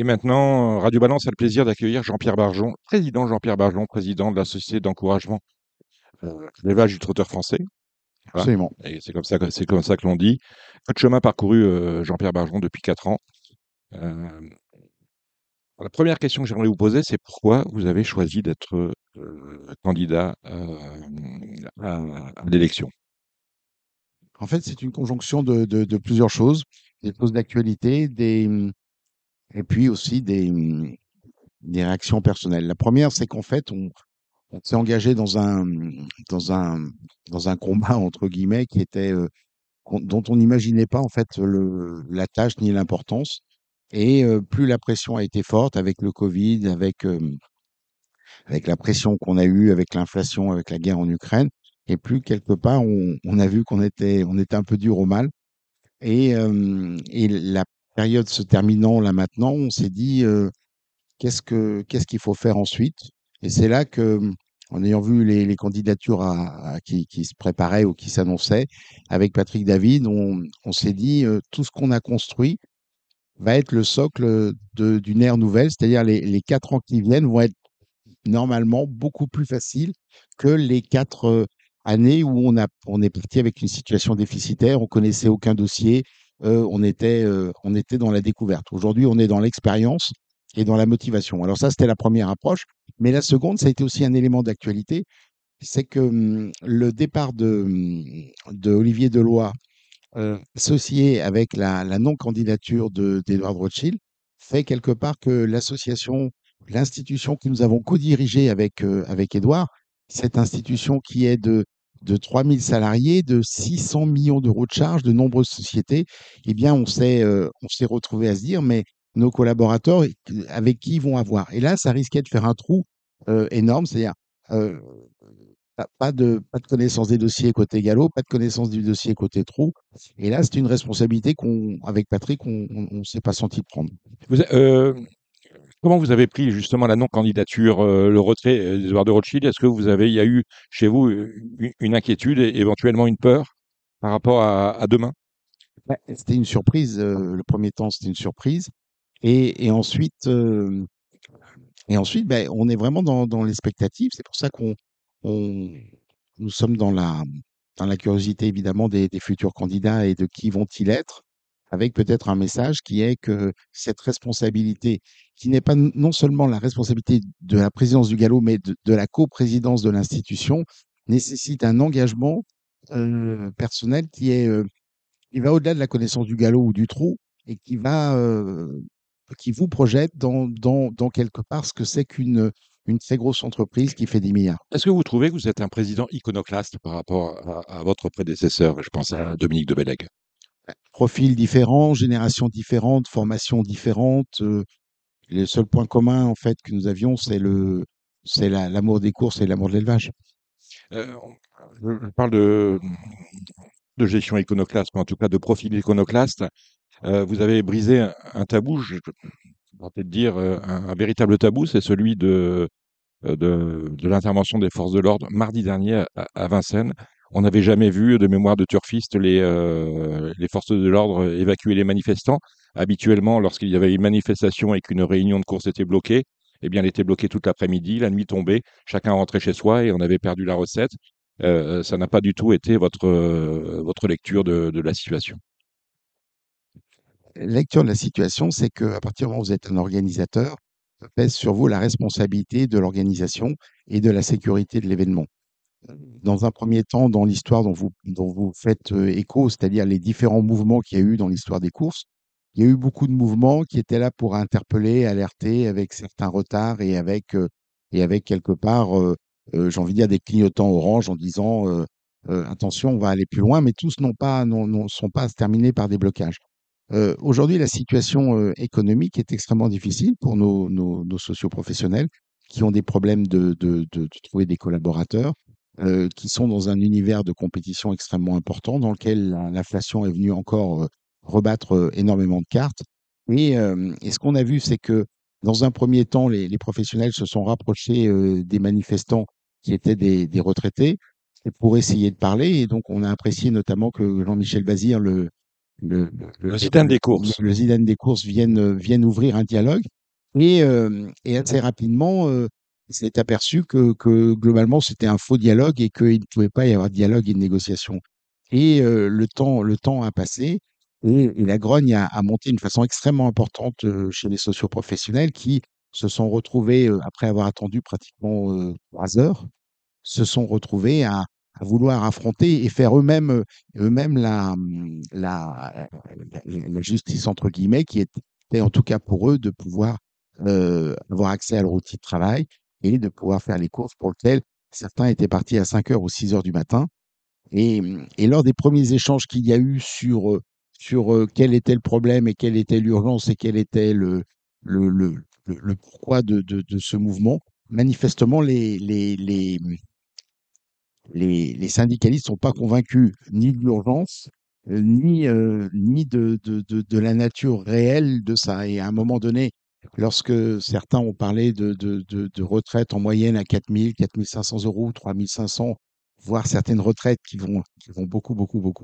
Et maintenant, Radio Balance a le plaisir d'accueillir Jean-Pierre Barjon, président de la Société d'encouragement de l'élevage du trotteur français. Voilà. Absolument. Et c'est comme ça que l'on dit. Notre chemin parcouru, Jean-Pierre Barjon, depuis 4 ans. La première question que j'aimerais vous poser, c'est pourquoi vous avez choisi d'être candidat à l'élection? En fait, c'est une conjonction de plusieurs choses, des choses d'actualité, et puis aussi des réactions personnelles. La première, c'est qu'en fait, on s'est engagé dans un combat, entre guillemets, qui était, dont on n'imaginait pas en fait la tâche ni l'importance. Et plus la pression a été forte avec le Covid, avec la pression qu'on a eue, avec l'inflation, avec la guerre en Ukraine, et plus quelque part on a vu qu'on était un peu dur au mal. Et la période se terminant là maintenant, on s'est dit qu'est-ce qu'il faut faire ensuite. Et c'est là que, en ayant vu les candidatures qui se préparaient ou qui s'annonçaient, avec Patrick David, on s'est dit tout ce qu'on a construit va être le socle d'une ère nouvelle, c'est-à-dire les 4 ans qui viennent vont être normalement beaucoup plus faciles que les 4 années où on est parti avec une situation déficitaire, on connaissait aucun dossier, on était dans la découverte. Aujourd'hui, on est dans l'expérience et dans la motivation. Alors ça, c'était la première approche, mais la seconde, ça a été aussi un élément d'actualité, c'est que le départ de Olivier Deloy, associé avec la non-candidature d'Edouard Rothschild, fait quelque part que l'association, l'institution que nous avons co-dirigée avec Edouard, cette institution qui est de 3000 salariés, de 600 millions d'euros de charges, de nombreuses sociétés, eh bien on s'est retrouvé à se dire, mais nos collaborateurs, avec qui ils vont avoir? Et là, ça risquait de faire un trou énorme, c'est-à-dire pas de connaissance des dossiers côté galop, pas de connaissance du dossier côté trot. Et là, c'est une responsabilité qu'avec Patrick, on ne s'est pas senti prendre. Comment vous avez pris justement la non-candidature, le retrait d'Edouard de Rothschild? Est-ce que il y a eu chez vous une inquiétude et éventuellement une peur par rapport à demain? C'était une surprise. Le premier temps, c'était une surprise. Et ensuite, on est vraiment dans l'expectative. C'est pour ça nous sommes dans la curiosité évidemment des futurs candidats et de qui vont-ils être, avec peut-être un message qui est que cette responsabilité, qui n'est pas non seulement la responsabilité de la présidence du galop, mais de la coprésidence de l'institution, nécessite un engagement personnel qui va au-delà de la connaissance du galop ou du trot et qui vous projette dans quelque part ce que c'est qu'une très grosse entreprise qui fait 10 milliards. Est-ce que vous trouvez que vous êtes un président iconoclaste par rapport à votre prédécesseur? Je pense à Dominique de Bellaigue. Profils différents, générations différentes, formations différentes. Le seul point commun en fait que nous avions, c'est l'amour des courses et l'amour de l'élevage. Je parle de gestion iconoclaste, mais en tout cas de profil iconoclaste. Vous avez brisé un tabou, je vais dire un véritable tabou, c'est celui de l'intervention des forces de l'ordre mardi dernier à Vincennes. On n'avait jamais vu de mémoire de turfistes les forces de l'ordre évacuer les manifestants. Habituellement, lorsqu'il y avait une manifestation et qu'une réunion de course était bloquée, eh bien, elle était bloquée toute l'après-midi, la nuit tombée, chacun rentrait chez soi et on avait perdu la recette. Ça n'a pas du tout été votre lecture de la situation. La lecture de la situation, c'est qu'à partir du moment où vous êtes un organisateur, pèse sur vous la responsabilité de l'organisation et de la sécurité de l'événement. Dans un premier temps, dans l'histoire dont vous faites écho, c'est-à-dire les différents mouvements qu'il y a eu dans l'histoire des courses, il y a eu beaucoup de mouvements qui étaient là pour interpeller, alerter, avec certains retards et avec quelque part, j'ai envie de dire, des clignotants orange en disant attention, on va aller plus loin, mais tous ne sont pas terminés par des blocages. Aujourd'hui, la situation économique est extrêmement difficile pour nos socioprofessionnels qui ont des problèmes de trouver des collaborateurs, qui sont dans un univers de compétition extrêmement important dans lequel l'inflation est venue encore rebattre énormément de cartes. Et ce qu'on a vu, c'est que dans un premier temps, les professionnels se sont rapprochés des manifestants qui étaient des retraités pour essayer de parler. Et donc, on a apprécié notamment que Jean-Michel Bazir, le le Zidane des courses. Le Zidane des courses viennent ouvrir un dialogue. Et assez rapidement, il s'est aperçu que globalement, c'était un faux dialogue et qu'il ne pouvait pas y avoir de dialogue et de négociation. Et le temps a passé et la grogne a monté d'une façon extrêmement importante chez les socioprofessionnels qui se sont retrouvés, après avoir attendu pratiquement 3 heures, se sont retrouvés à vouloir affronter et faire eux-mêmes la justice, entre guillemets, qui était en tout cas pour eux de pouvoir avoir accès à leur outil de travail et de pouvoir faire les courses pour lesquelles certains étaient partis à 5h ou 6h du matin. Et lors des premiers échanges qu'il y a eu sur quel était le problème et quelle était l'urgence et quel était le pourquoi de ce mouvement, manifestement, les syndicalistes ne sont pas convaincus ni de l'urgence, ni de la nature réelle de ça. Et à un moment donné, lorsque certains ont parlé de retraite en moyenne à 4 500 euros, 3 500, voire certaines retraites qui vont beaucoup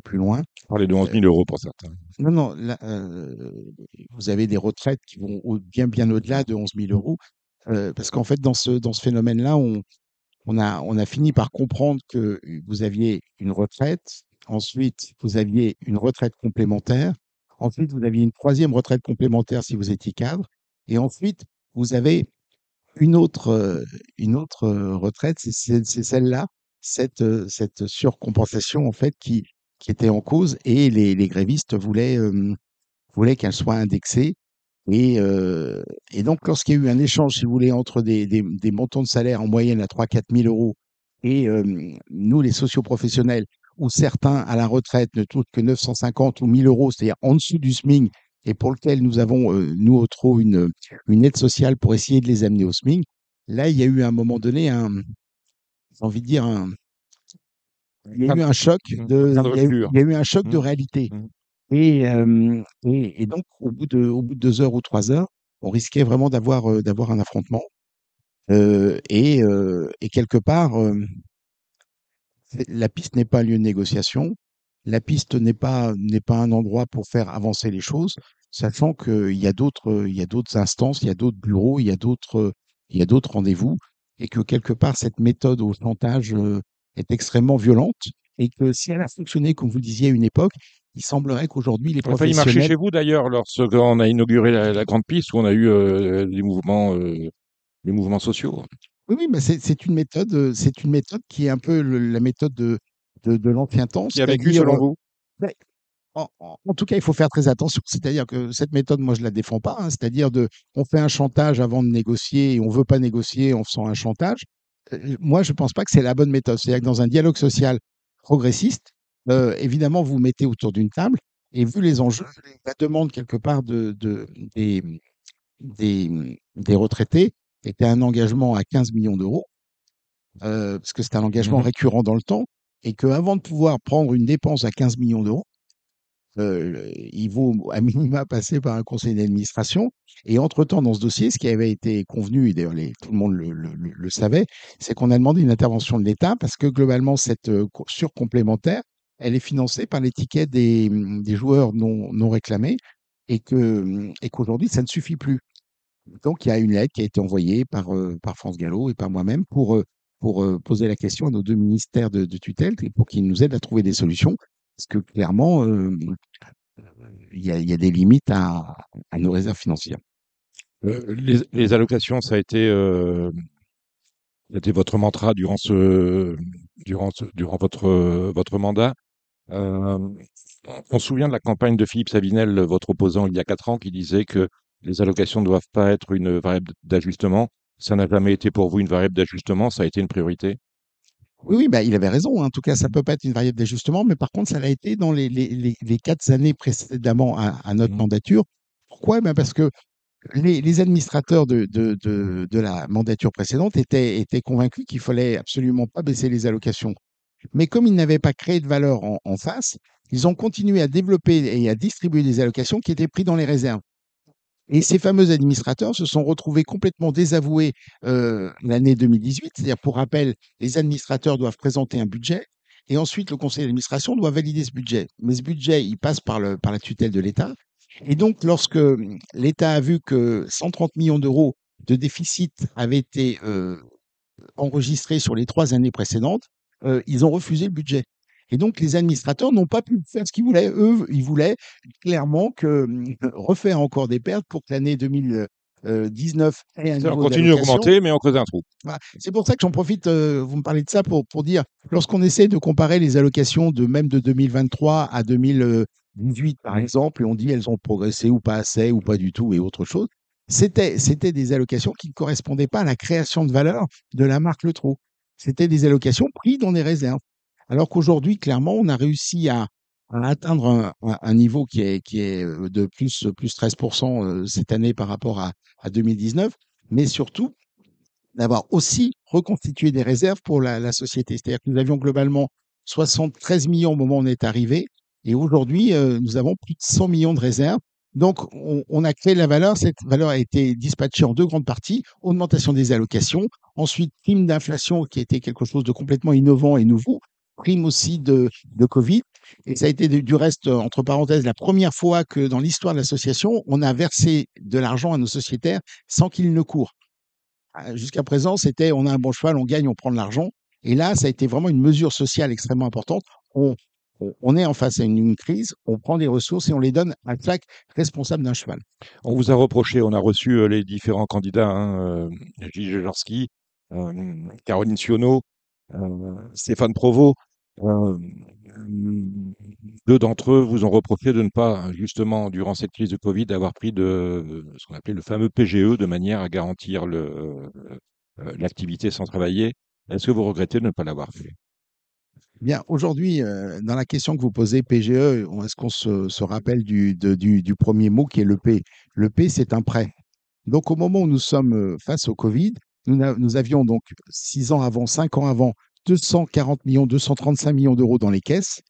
plus loin. On parlait de 11 000 euros pour certains. Non, là, vous avez des retraites qui vont bien au-delà de 11 000 euros, parce qu'en fait, dans ce phénomène-là, on a fini par comprendre que vous aviez une retraite, ensuite vous aviez une retraite complémentaire, ensuite vous aviez une 3e retraite complémentaire si vous étiez cadre, et ensuite vous avez une autre retraite, c'est celle-là, cette surcompensation en fait qui était en cause, et les grévistes voulaient qu'elle soit indexée. Et donc, lorsqu'il y a eu un échange, si vous voulez, entre des montants de salaire en moyenne à 3 000 à 4 000 euros et nous, les socioprofessionnels, où certains à la retraite ne touchent que 950 ou 1000 euros, c'est-à-dire en dessous du SMIC, et pour lequel nous avons, nous, au trot, une aide sociale pour essayer de les amener au SMIC, là, il y a eu à un moment donné un choc de réalité. Et donc, au bout de 2 heures ou 3 heures, on risquait vraiment d'avoir un affrontement. Et quelque part, la piste n'est pas un lieu de négociation. La piste n'est pas un endroit pour faire avancer les choses, sachant qu'il y a d'autres instances, il y a d'autres bureaux, il y a d'autres rendez-vous, et que quelque part, cette méthode au chantage est extrêmement violente, et que si elle a fonctionné, comme vous le disiez à une époque, il semblerait qu'aujourd'hui, les professionnels... On a failli marcher chez vous, d'ailleurs, lorsqu'on a inauguré la grande piste, où on a eu les mouvements sociaux. Oui, mais c'est une méthode qui est un peu la méthode de l'ancien temps. Qui a vécu, selon vous ? En tout cas, il faut faire très attention. C'est-à-dire que cette méthode, moi, je ne la défends pas. Hein, c'est-à-dire on fait un chantage avant de négocier, et on ne veut pas négocier en faisant un chantage. Moi, je ne pense pas que c'est la bonne méthode. C'est-à-dire que dans un dialogue social progressiste, évidemment, vous mettez autour d'une table et vu les enjeux, la demande quelque part des retraités était un engagement à 15 millions d'euros, parce que c'est un engagement récurrent dans le temps, et qu'avant de pouvoir prendre une dépense à 15 millions d'euros, il vaut à minima passer par un conseil d'administration. Et entre-temps, dans ce dossier, ce qui avait été convenu, et d'ailleurs tout le monde le savait, c'est qu'on a demandé une intervention de l'État, parce que globalement, cette surcomplémentaire, elle est financée par les tickets des joueurs non réclamés, et qu'aujourd'hui, ça ne suffit plus. Donc, il y a une lettre qui a été envoyée par France Galop et par moi-même pour poser la question à nos 2 ministères de tutelle pour qu'ils nous aident à trouver des solutions, parce que clairement, il y a des limites à nos réserves financières. Les allocations, ça a été votre mantra durant votre mandat. On se souvient de la campagne de Philippe Savinel, votre opposant, il y a 4 ans, qui disait que les allocations ne doivent pas être une variable d'ajustement. Ça n'a jamais été pour vous une variable d'ajustement, ça a été une priorité. Oui, bah, il avait raison. En tout cas, ça ne peut pas être une variable d'ajustement, mais par contre, ça l'a été dans les 4 années précédemment à notre mandature. Pourquoi ? Ben parce que les administrateurs de la mandature précédente étaient convaincus qu'il ne fallait absolument pas baisser les allocations. Mais comme ils n'avaient pas créé de valeur en face, ils ont continué à développer et à distribuer des allocations qui étaient prises dans les réserves. Et ces fameux administrateurs se sont retrouvés complètement désavoués l'année 2018. C'est-à-dire, pour rappel, les administrateurs doivent présenter un budget. Et ensuite, le conseil d'administration doit valider ce budget. Mais ce budget, il passe par la tutelle de l'État. Et donc, lorsque l'État a vu que 130 millions d'euros de déficit avaient été enregistrés sur les 3 années précédentes, ils ont refusé le budget. Et donc, les administrateurs n'ont pas pu faire ce qu'ils voulaient. Eux, ils voulaient clairement que refaire encore des pertes pour que l'année 2019 ait un niveau d'allocation. On continue d'augmenter, mais on creuse un trou. Voilà. C'est pour ça que j'en profite, vous me parlez de ça, pour dire, lorsqu'on essaie de comparer les allocations de même de 2023 à 2018, par exemple, et on dit elles ont progressé ou pas assez, ou pas du tout, et autre chose, c'était des allocations qui ne correspondaient pas à la création de valeur de la marque Le Trot. C'était des allocations prises dans des réserves. Alors qu'aujourd'hui, clairement, on a réussi à atteindre un niveau qui est de plus 13% cette année par rapport à 2019, mais surtout d'avoir aussi reconstitué des réserves pour la société. C'est-à-dire que nous avions globalement 73 millions au moment où on est arrivé, et aujourd'hui, nous avons plus de 100 millions de réserves. Donc, on a créé de la valeur. Cette valeur a été dispatchée en 2 grandes parties. Augmentation des allocations, ensuite prime d'inflation qui a été quelque chose de complètement innovant et nouveau, prime aussi de Covid. Et ça a été du reste, entre parenthèses, la première fois que dans l'histoire de l'association, on a versé de l'argent à nos sociétaires sans qu'ils ne courent. Jusqu'à présent, c'était on a un bon cheval, on gagne, on prend de l'argent. Et là, ça a été vraiment une mesure sociale extrêmement importante. On est en face à une crise, on prend des ressources et on les donne à chaque responsable d'un cheval. On vous a reproché, on a reçu les différents candidats, Gilles Jelorski, Caroline Sionneau, Stéphane Provost. 2 d'entre eux vous ont reproché de ne pas, justement, durant cette crise de Covid, avoir pris ce qu'on appelait le fameux PGE de manière à garantir l'activité sans travailler. Est-ce que vous regrettez de ne pas l'avoir fait ? Bien, aujourd'hui, dans la question que vous posez, PGE, est-ce qu'on se rappelle du premier mot qui est le P ? Le P, c'est un prêt. Donc, au moment où nous sommes face au Covid, nous avions donc 5 ans avant, 240 millions, 235 millions d'euros dans les caisses.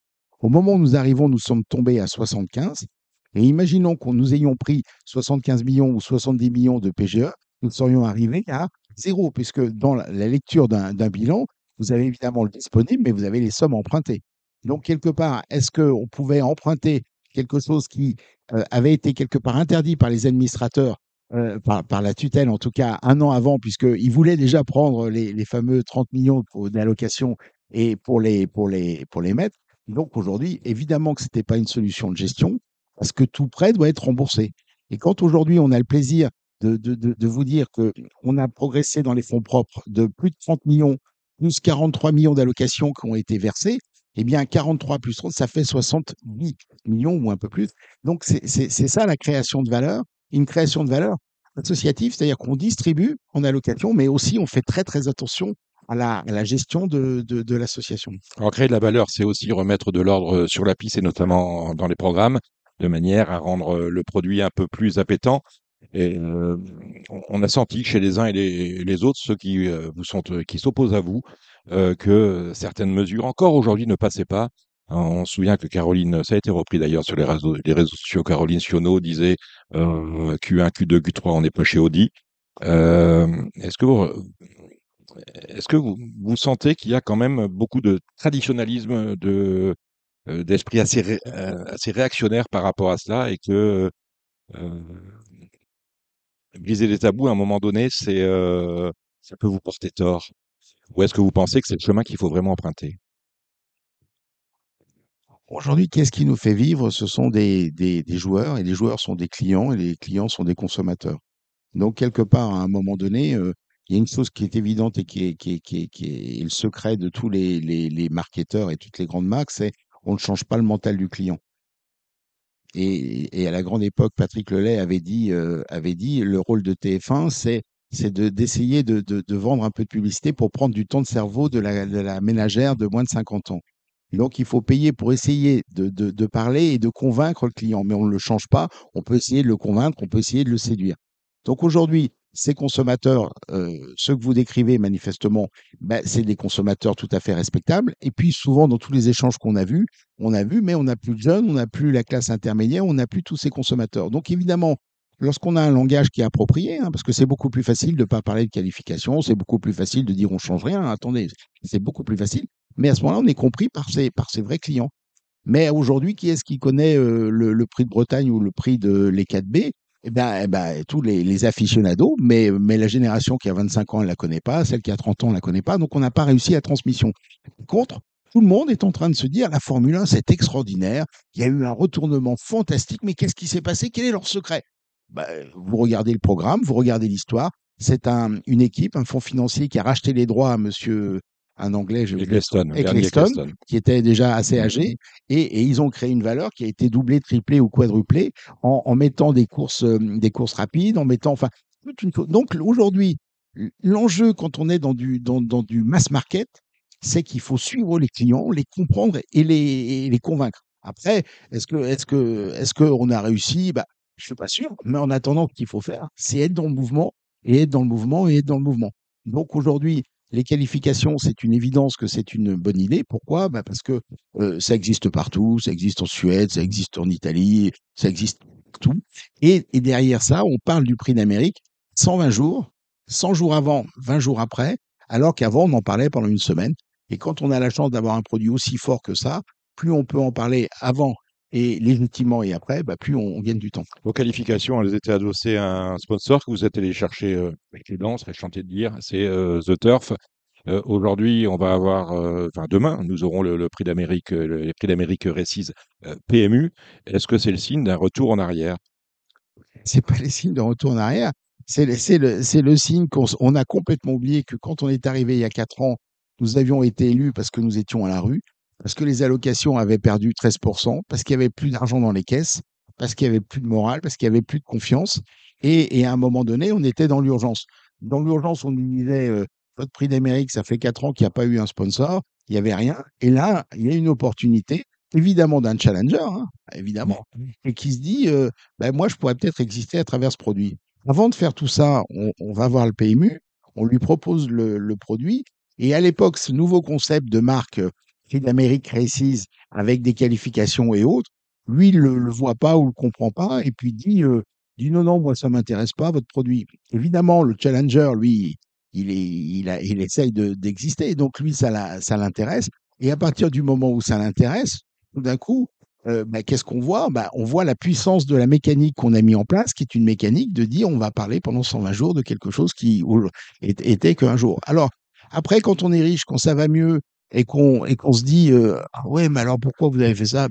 Au moment où nous arrivons, nous sommes tombés à 75. Et imaginons qu'on nous ayons pris 75 millions ou 70 millions de PGE, nous serions arrivés à 0, puisque dans la lecture d'un bilan, vous avez évidemment le disponible, mais vous avez les sommes empruntées. Donc, quelque part, est-ce qu'on pouvait emprunter quelque chose qui avait été quelque part interdit par les administrateurs, par la tutelle, en tout cas, 1 an avant, puisqu'ils voulaient déjà prendre les fameux 30 millions d'allocations et pour les mettre. Donc, aujourd'hui, évidemment que ce n'était pas une solution de gestion, parce que tout prêt doit être remboursé. Et quand aujourd'hui, on a le plaisir de vous dire qu'on a progressé dans les fonds propres de plus de 30 millions, plus 43 millions d'allocations qui ont été versées, eh bien 43 plus 30, ça fait 70 millions ou un peu plus. Donc c'est ça la création de valeur, une création de valeur associative, c'est-à-dire qu'on distribue en allocation, mais aussi on fait très très attention à la gestion de l'association. Alors créer de la valeur, c'est aussi remettre de l'ordre sur la piste et notamment dans les programmes, de manière à rendre le produit un peu plus appétant. Et on a senti chez les uns et les autres, ceux qui s'opposent à vous, que certaines mesures encore aujourd'hui ne passaient pas. On se souvient que Caroline, ça a été repris d'ailleurs sur les réseaux sociaux, Caroline Sionneau disait Q1, Q2, Q3, on n'est pas chez Audi. Est-ce que vous sentez qu'il y a quand même beaucoup de traditionnalisme, d'esprit assez réactionnaire par rapport à cela et que briser les tabous, à un moment donné, ça peut vous porter tort. Ou est-ce que vous pensez que c'est le chemin qu'il faut vraiment emprunter ? Aujourd'hui, qu'est-ce qui nous fait vivre ? Ce sont des joueurs, et les joueurs sont des clients, et les clients sont des consommateurs. Donc, quelque part, à un moment donné, il y a une chose qui est évidente et qui est le secret de tous les marketeurs et toutes les grandes marques, c'est on ne change pas le mental du client. Et à la grande époque, Patrick Lelay avait dit le rôle de TF1, c'est d'essayer de vendre un peu de publicité pour prendre du temps de cerveau de la ménagère de moins de 50 ans. Et donc, il faut payer pour essayer de parler et de convaincre le client. Mais on ne le change pas. On peut essayer de le convaincre, on peut essayer de le séduire. Donc, aujourd'hui, ces consommateurs, ceux que vous décrivez manifestement, c'est des consommateurs tout à fait respectables. Et puis souvent, dans tous les échanges qu'on a vus, mais on n'a plus de jeunes, on n'a plus la classe intermédiaire, on n'a plus tous ces consommateurs. Donc évidemment, lorsqu'on a un langage qui est approprié, parce que c'est beaucoup plus facile de ne pas parler de qualification, c'est beaucoup plus facile de dire on ne change rien, attendez, c'est beaucoup plus facile. Mais à ce moment-là, on est compris par ses vrais clients. Mais aujourd'hui, qui est-ce qui connaît le prix de Bretagne ou le prix de les 4B? Eh ben, tous les aficionados, mais la génération qui a 25 ans, elle ne la connaît pas, celle qui a 30 ans, elle ne la connaît pas, donc on n'a pas réussi la transmission. Par contre, tout le monde est en train de se dire, la Formule 1, c'est extraordinaire, il y a eu un retournement fantastique, mais qu'est-ce qui s'est passé? Quel est leur secret? Vous regardez le programme, vous regardez l'histoire, c'est une équipe, un fonds financier qui a racheté les droits à monsieur... un Anglais, Eccleston, qui était déjà assez âgé, et ils ont créé une valeur qui a été doublée, triplée ou quadruplée en mettant des courses rapides, en mettant, enfin, toute une course. Donc aujourd'hui, l'enjeu quand on est dans du mass market, c'est qu'il faut suivre les clients, les comprendre et les convaincre. Après, est-ce que on a réussi? Je suis pas sûr, mais en attendant, ce qu'il faut faire, c'est être dans le mouvement et être dans le mouvement et être dans le mouvement. Donc aujourd'hui. Les qualifications, c'est une évidence que c'est une bonne idée. Pourquoi? Parce que ça existe partout, ça existe en Suède, ça existe en Italie, ça existe partout. Et derrière ça, on parle du Prix d'Amérique 120 jours, 100 jours avant, 20 jours après, alors qu'avant, on en parlait pendant une semaine. Et quand on a la chance d'avoir un produit aussi fort que ça, plus on peut en parler avant et légitimement et après, plus on gagne du temps. Vos qualifications, elles étaient adossées à un sponsor que vous êtes allé chercher avec les blancs, serait chanté de dire, c'est The Turf. Aujourd'hui, on va avoir, demain, nous aurons le Prix d'Amérique, les Prix d'Amérique Récise PMU. Est-ce que c'est le signe d'un retour en arrière? C'est pas les signes d'un retour en arrière. C'est le signe qu'on a complètement oublié que quand on est arrivé il y a 4 ans, nous avions été élus parce que nous étions à la rue. Parce que les allocations avaient perdu 13%, parce qu'il n'y avait plus d'argent dans les caisses, parce qu'il n'y avait plus de morale, parce qu'il n'y avait plus de confiance. Et à un moment donné, on était dans l'urgence. Dans l'urgence, on nous disait, votre Prix d'Amérique, ça fait 4 ans qu'il n'y a pas eu un sponsor, il n'y avait rien. Et là, il y a une opportunité, évidemment d'un challenger, évidemment, et qui se dit, moi, je pourrais peut-être exister à travers ce produit. Avant de faire tout ça, on va voir le PMU, on lui propose le produit. Et à l'époque, ce nouveau concept de marque, Prix d'Amérique Récise avec des qualifications et autres, lui, il ne le voit pas ou le comprend pas et puis dit non, moi, ça ne m'intéresse pas, votre produit. Évidemment, le challenger, lui, il essaye d'exister. Donc, lui, ça l'intéresse. Et à partir du moment où ça l'intéresse, tout d'un coup, qu'est-ce qu'on voit? On voit la puissance de la mécanique qu'on a mis en place, qui est une mécanique de dire on va parler pendant 120 jours de quelque chose qui était qu'un jour. Alors, après, quand on est riche, quand ça va mieux, et qu'on se dit ouais, mais alors pourquoi vous avez fait ça?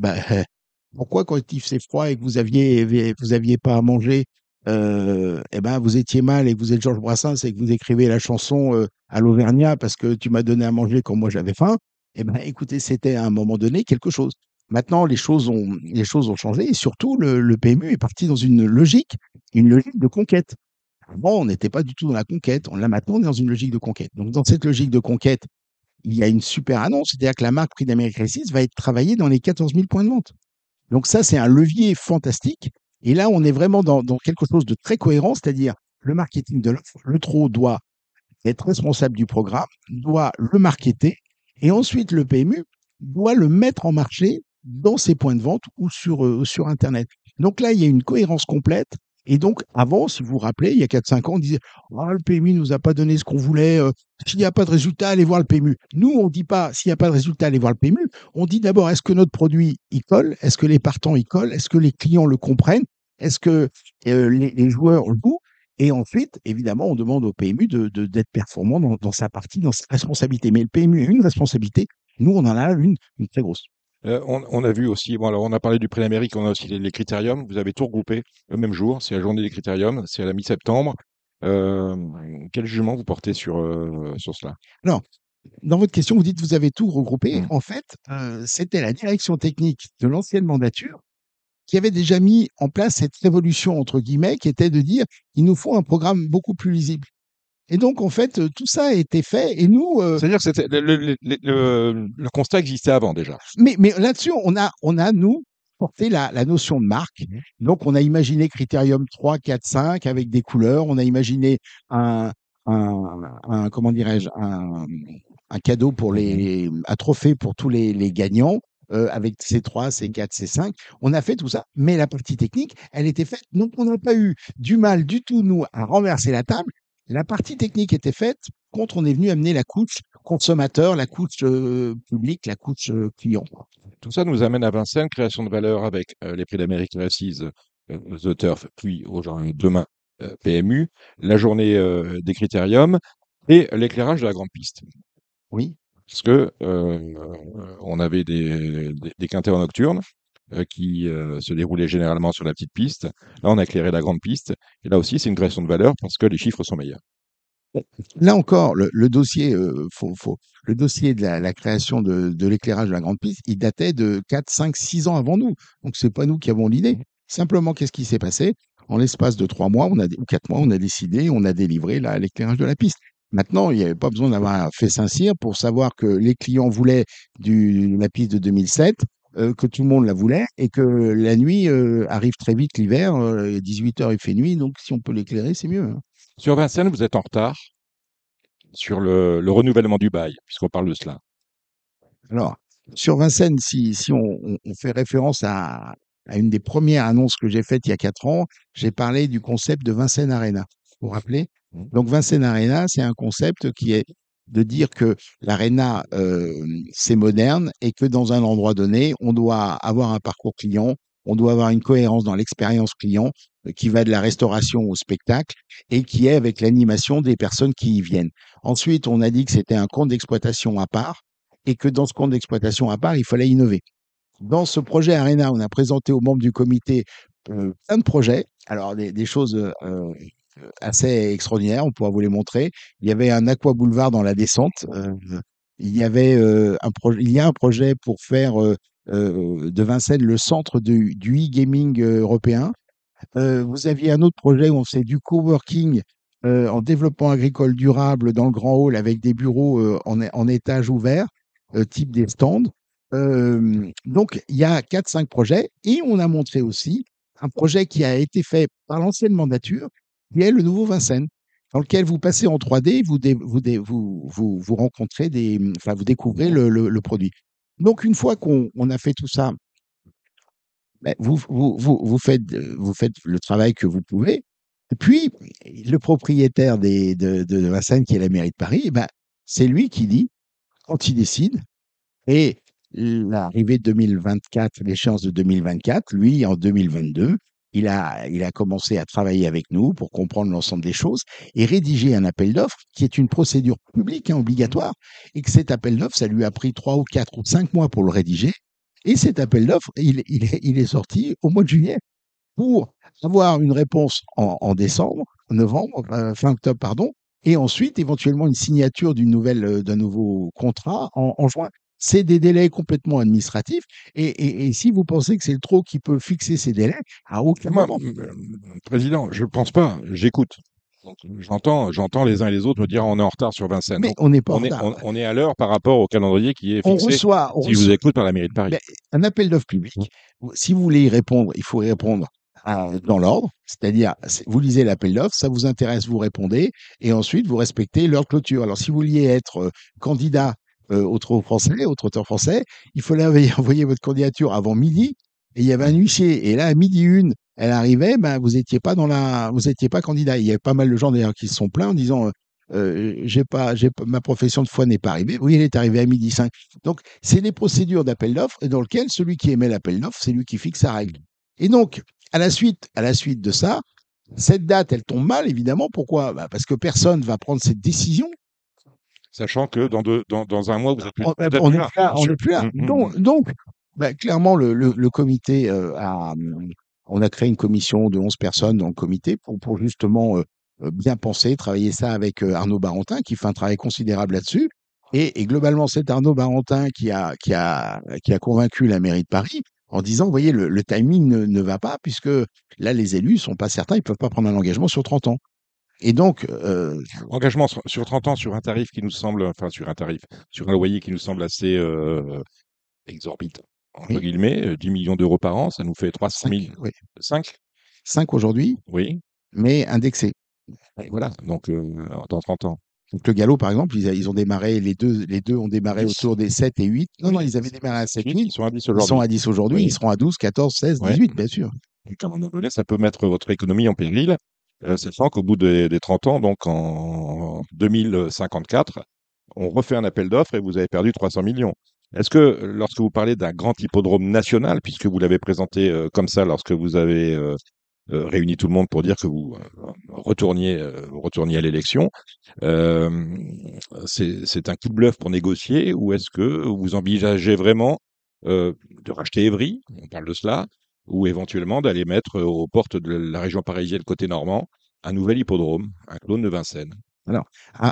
Pourquoi quand il faisait froid et que vous aviez pas à manger, vous étiez mal et que vous êtes Georges Brassens et que vous écrivez la chanson à l'Auvergnat parce que tu m'as donné à manger quand moi j'avais faim. Écoutez, c'était à un moment donné quelque chose. Maintenant, les choses ont changé et surtout le PMU est parti dans une logique de conquête. Avant, on n'était pas du tout dans la conquête. Là maintenant, on est dans une logique de conquête. Donc dans cette logique de conquête, il y a une super annonce, c'est-à-dire que la marque Prix d'Amérique Récise va être travaillée dans les 14 000 points de vente. Donc ça, c'est un levier fantastique. Et là, on est vraiment dans quelque chose de très cohérent, c'est-à-dire le marketing de l'offre. Le trot doit être responsable du programme, doit le marketer, et ensuite le PMU doit le mettre en marché dans ses points de vente ou sur Internet. Donc là, il y a une cohérence complète. Et donc, avant, si vous vous rappelez, il y a 4-5 ans, on disait le PMU ne nous a pas donné ce qu'on voulait. S'il n'y a pas de résultat, allez voir le PMU. Nous, on ne dit pas s'il n'y a pas de résultat, allez voir le PMU. On dit d'abord, est-ce que notre produit y colle? Est-ce que les partants y collent? Est-ce que les clients le comprennent? Est-ce que les joueurs le jouent? Et ensuite, évidemment, on demande au PMU d'être performant dans sa partie, dans sa responsabilité. Mais le PMU a une responsabilité. Nous, on en a une très grosse. On a vu aussi, on a parlé du Prix d'Amérique, on a aussi les Critériums, vous avez tout regroupé le même jour, c'est la journée des Critériums, c'est à la mi-septembre. Quel jugement vous portez sur cela? Alors, dans votre question, vous dites vous avez tout regroupé. En fait, c'était la direction technique de l'ancienne mandature qui avait déjà mis en place cette révolution, entre guillemets, qui était de dire il nous faut un programme beaucoup plus lisible. Et donc, en fait, tout ça a été fait et nous... C'est-à-dire que c'était le constat existait avant déjà. Mais là-dessus, on a nous, porté la notion de marque. Donc, on a imaginé Critérium 3, 4, 5 avec des couleurs. On a imaginé un cadeau un trophée pour tous les gagnants avec C3, C4, C5. On a fait tout ça. Mais la partie technique, elle était faite. Donc, on n'a pas eu du mal du tout, nous, à renverser la table. La partie technique était faite contre, on est venu amener la couche consommateur, la couche publique, la couche client. Tout ça nous amène à Vincennes, création de valeur avec les Prix d'Amérique assises, The Turf, puis aujourd'hui, demain, PMU, la journée des Critérium et l'éclairage de la grande piste. Oui. Parce que on avait des quintets en nocturne qui se déroulaient généralement sur la petite piste. Là, on a éclairé la grande piste. Et là aussi, c'est une création de valeur parce que les chiffres sont meilleurs. Là encore, le dossier, le dossier de la création de l'éclairage de la grande piste, il datait de 4, 5, 6 ans avant nous. Donc, ce n'est pas nous qui avons l'idée. Simplement, qu'est-ce qui s'est passé? En l'espace de 3 mois ou 4 mois, on a décidé, on a délivré l'éclairage de la piste. Maintenant, il n'y avait pas besoin d'avoir fait Saint-Cyr pour savoir que les clients voulaient la piste de 2007, que tout le monde la voulait et que la nuit arrive très vite l'hiver, 18h il fait nuit, donc si on peut l'éclairer, c'est mieux. Hein. Sur Vincennes, vous êtes en retard sur le renouvellement du bail, puisqu'on parle de cela. Alors, sur Vincennes, si on fait référence à une des premières annonces que j'ai faites il y a 4 ans, j'ai parlé du concept de Vincennes Arena. Vous vous rappelez? Donc Vincennes Arena, c'est un concept qui est de dire que l'arena, c'est moderne et que dans un endroit donné, on doit avoir un parcours client, on doit avoir une cohérence dans l'expérience client qui va de la restauration au spectacle et qui est avec l'animation des personnes qui y viennent. Ensuite, on a dit que c'était un compte d'exploitation à part et que dans ce compte d'exploitation à part, il fallait innover. Dans ce projet Arena, on a présenté aux membres du comité plein de projets, alors des choses assez extraordinaires, on pourra vous les montrer. Il y avait un aqua boulevard dans la descente, il y a un projet pour faire de Vincennes le centre du e-gaming européen. Vous aviez un autre projet où on faisait du coworking en développement agricole durable dans le Grand Hall avec des bureaux en étage ouvert, type des stands. Donc, il y a 4-5 projets et on a montré aussi un projet qui a été fait par l'ancienne mandature, qui est le nouveau Vincennes, dans lequel vous passez en 3D, vous rencontrez vous découvrez le produit. Donc, une fois qu'on a fait tout ça, ben vous faites le travail que vous pouvez. Et puis, le propriétaire de Vincennes, qui est la mairie de Paris, ben, c'est lui qui dit, quand il décide, et l'arrivée de 2024, l'échéance de 2024, lui, en 2022, il a commencé à travailler avec nous pour comprendre l'ensemble des choses et rédiger un appel d'offres qui est une procédure publique, hein, obligatoire, et que cet appel d'offres, ça lui a pris 3 ou 4 ou 5 mois pour le rédiger. Et cet appel d'offres, il est sorti au mois de juillet pour avoir une réponse en fin octobre, et ensuite éventuellement une signature d'un nouveau contrat en juin. C'est des délais complètement administratifs. Et si vous pensez que c'est le trot qui peut fixer ces délais, à aucun moment. Président, je ne pense pas. J'écoute. J'entends les uns et les autres me dire on est en retard sur Vincennes. Mais on n'est pas en retard. On est à l'heure par rapport au calendrier qui est fixé. On reçoit, je vous écoute, par la mairie de Paris. Un appel d'offres public. Si vous voulez y répondre, il faut y répondre dans l'ordre. C'est-à-dire, vous lisez l'appel d'offres, ça vous intéresse, vous répondez. Et ensuite, vous respectez leur clôture. Alors, si vous vouliez être candidat au trotteur français, il fallait envoyer votre candidature avant midi et il y avait un huissier. Et là, à midi une, elle arrivait, ben, vous n'étiez pas candidat. Il y avait pas mal de gens d'ailleurs qui se sont plaints en disant ma profession de foi n'est pas arrivée. Oui, elle est arrivée à midi 5. Donc, c'est des procédures d'appel d'offres dans lesquelles celui qui émet l'appel d'offres, c'est lui qui fixe sa règle. Et donc, à la suite de ça, cette date, elle tombe mal, évidemment. Pourquoi? Parce que personne ne va prendre cette décision. Sachant que dans un mois, vous n'êtes plus là. On n'est plus là. Donc clairement, le comité on a créé une commission de 11 personnes dans le comité pour justement bien penser, travailler ça avec Arnaud Barentin, qui fait un travail considérable là-dessus. Et globalement, c'est Arnaud Barentin qui a convaincu la mairie de Paris en disant, vous voyez, le timing ne va pas, puisque là, les élus ne sont pas certains, ils ne peuvent pas prendre un engagement sur 30 ans. Et donc, engagement sur 30 ans sur un tarif qui nous semble, sur un loyer qui nous semble assez exorbitant, entre guillemets, 10 millions d'euros par an, ça nous fait 300 000. 5 aujourd'hui, oui, mais indexé. Et voilà, donc dans 30 ans. Donc le galop, par exemple, ils ont démarré, les deux ont démarré autour des 7 et 8. Non, ils avaient démarré à 7 000. Ils sont à 10 aujourd'hui. Ils seront à 12, 14, 16, 18, bien sûr. Et à un moment donné, ça peut mettre votre économie en péril. Sachant qu'au bout des 30 ans, donc en 2054, on refait un appel d'offres et vous avez perdu 300 millions. Est-ce que, lorsque vous parlez d'un grand hippodrome national, puisque vous l'avez présenté comme ça lorsque vous avez réuni tout le monde pour dire que vous retourniez à l'élection, c'est un coup de bluff pour négocier, ou est-ce que vous envisagez vraiment de racheter Évry, on parle de cela, ou éventuellement d'aller mettre aux portes de la région parisienne côté normand un nouvel hippodrome, un clone de Vincennes? Alors,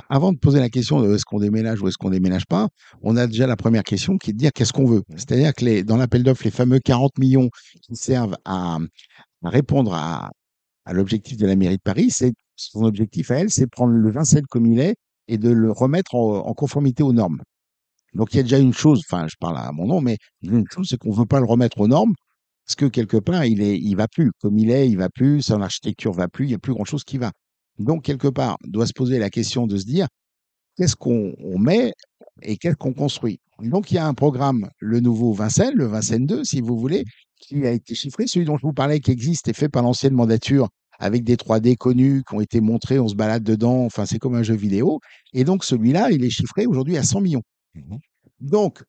avant de poser la question de est-ce qu'on déménage ou est-ce qu'on déménage pas, on a déjà la première question qui est de dire qu'est-ce qu'on veut. C'est-à-dire que dans l'appel d'offres, les fameux 40 millions qui servent à répondre à l'objectif de la mairie de Paris, son objectif à elle, c'est de prendre le Vincennes comme il est et de le remettre en conformité aux normes. Donc, il y a déjà une chose, enfin, je parle à mon nom, mais une chose, c'est qu'on ne veut pas le remettre aux normes parce que quelque part, il va plus. Comme il est, il va plus, son architecture va plus, il n'y a plus grand-chose qui va. Donc, quelque part, doit se poser la question de se dire qu'est-ce qu'on met et qu'est-ce qu'on construit. Donc, il y a un programme, le nouveau Vincennes, le Vincennes 2, si vous voulez, qui a été chiffré, celui dont je vous parlais, qui existe et fait par l'ancienne mandature, avec des 3D connus qui ont été montrés, on se balade dedans, enfin, c'est comme un jeu vidéo. Et donc, celui-là, il est chiffré aujourd'hui à 100 millions. Donc,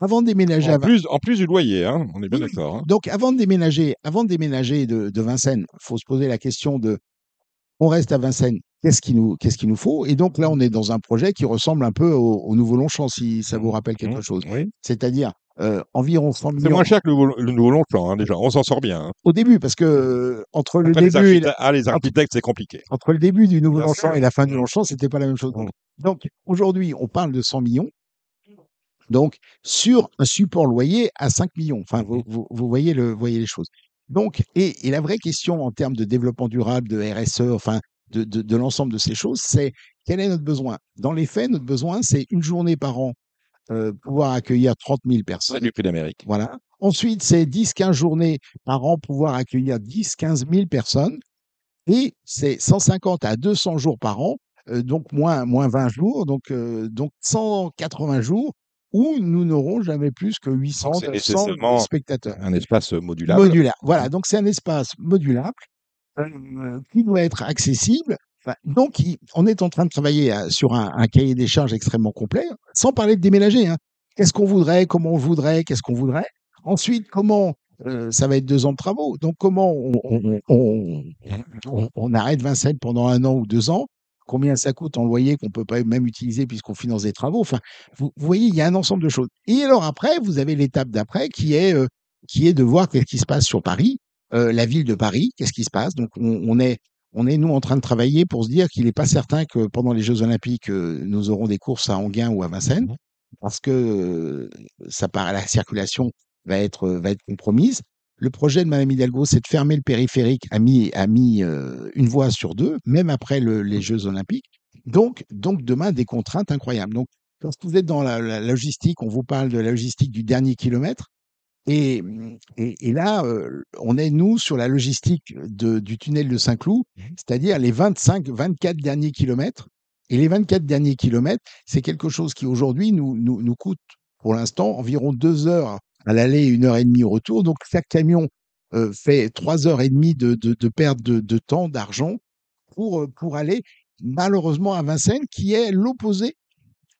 avant de déménager... En plus du loyer, hein, on est bien d'accord. Hein. Donc, avant de déménager de Vincennes, il faut se poser la question de on reste à Vincennes, qu'est-ce qu'il nous faut? Et donc là, on est dans un projet qui ressemble un peu au nouveau Longchamp, si ça vous rappelle quelque chose. Oui. C'est-à-dire environ 100 millions. C'est moins cher que le nouveau Longchamp, hein, déjà. On s'en sort bien. Hein. Au début, parce que entre le début et les architectes, c'est compliqué. Entre le début du nouveau Longchamp et la fin du Longchamp, c'était pas la même chose. Donc aujourd'hui, on parle de 100 millions. Donc sur un support loyer à 5 millions. Enfin, vous voyez les choses. Donc, et la vraie question en termes de développement durable, de RSE, enfin de l'ensemble de ces choses, c'est quel est notre besoin? Dans les faits, notre besoin, c'est une journée par an, pouvoir accueillir 30 000 personnes. C'est du Prix d'Amérique. Voilà. Ensuite, c'est 10-15 journées par an, pouvoir accueillir 10-15 000 personnes. Et c'est 150 à 200 jours par an, donc moins 20 jours, donc 180 jours. Où nous n'aurons jamais plus que 800, 900 spectateurs. Un espace modulable. Voilà. Donc, c'est un espace modulable qui doit être accessible. Enfin, donc, on est en train de travailler sur un cahier des charges extrêmement complet, sans parler de déménager. Hein. Qu'est-ce qu'on voudrait? Comment on voudrait? Qu'est-ce qu'on voudrait? Ensuite, comment ça va être 2 ans de travaux. Donc, comment on arrête Vincennes pendant 1 an ou 2 ans? Combien ça coûte en loyer qu'on ne peut pas même utiliser puisqu'on finance des travaux. Enfin, vous voyez, il y a un ensemble de choses. Et alors après, vous avez l'étape d'après qui est de voir qu'est-ce qui se passe sur Paris, la ville de Paris, qu'est-ce qui se passe. Donc, on est nous en train de travailler pour se dire qu'il n'est pas certain que pendant les Jeux Olympiques, nous aurons des courses à Enghien ou à Vincennes parce que ça part à la circulation va être compromise. Le projet de Mme Hidalgo, c'est de fermer le périphérique, a mis une voie sur 2, même après les Jeux Olympiques. Donc demain, des contraintes incroyables. Donc, lorsque vous êtes dans la logistique, on vous parle de la logistique du dernier kilomètre. Et là, on est, nous, sur la logistique du tunnel de Saint-Cloud, c'est-à-dire les 24 derniers kilomètres. Et les 24 derniers kilomètres, c'est quelque chose qui, aujourd'hui, nous coûte, pour l'instant, environ 2 heures à l'aller, 1h30 au retour. Donc, chaque camion fait 3h30 de perte de temps, d'argent, pour aller malheureusement à Vincennes, qui est l'opposé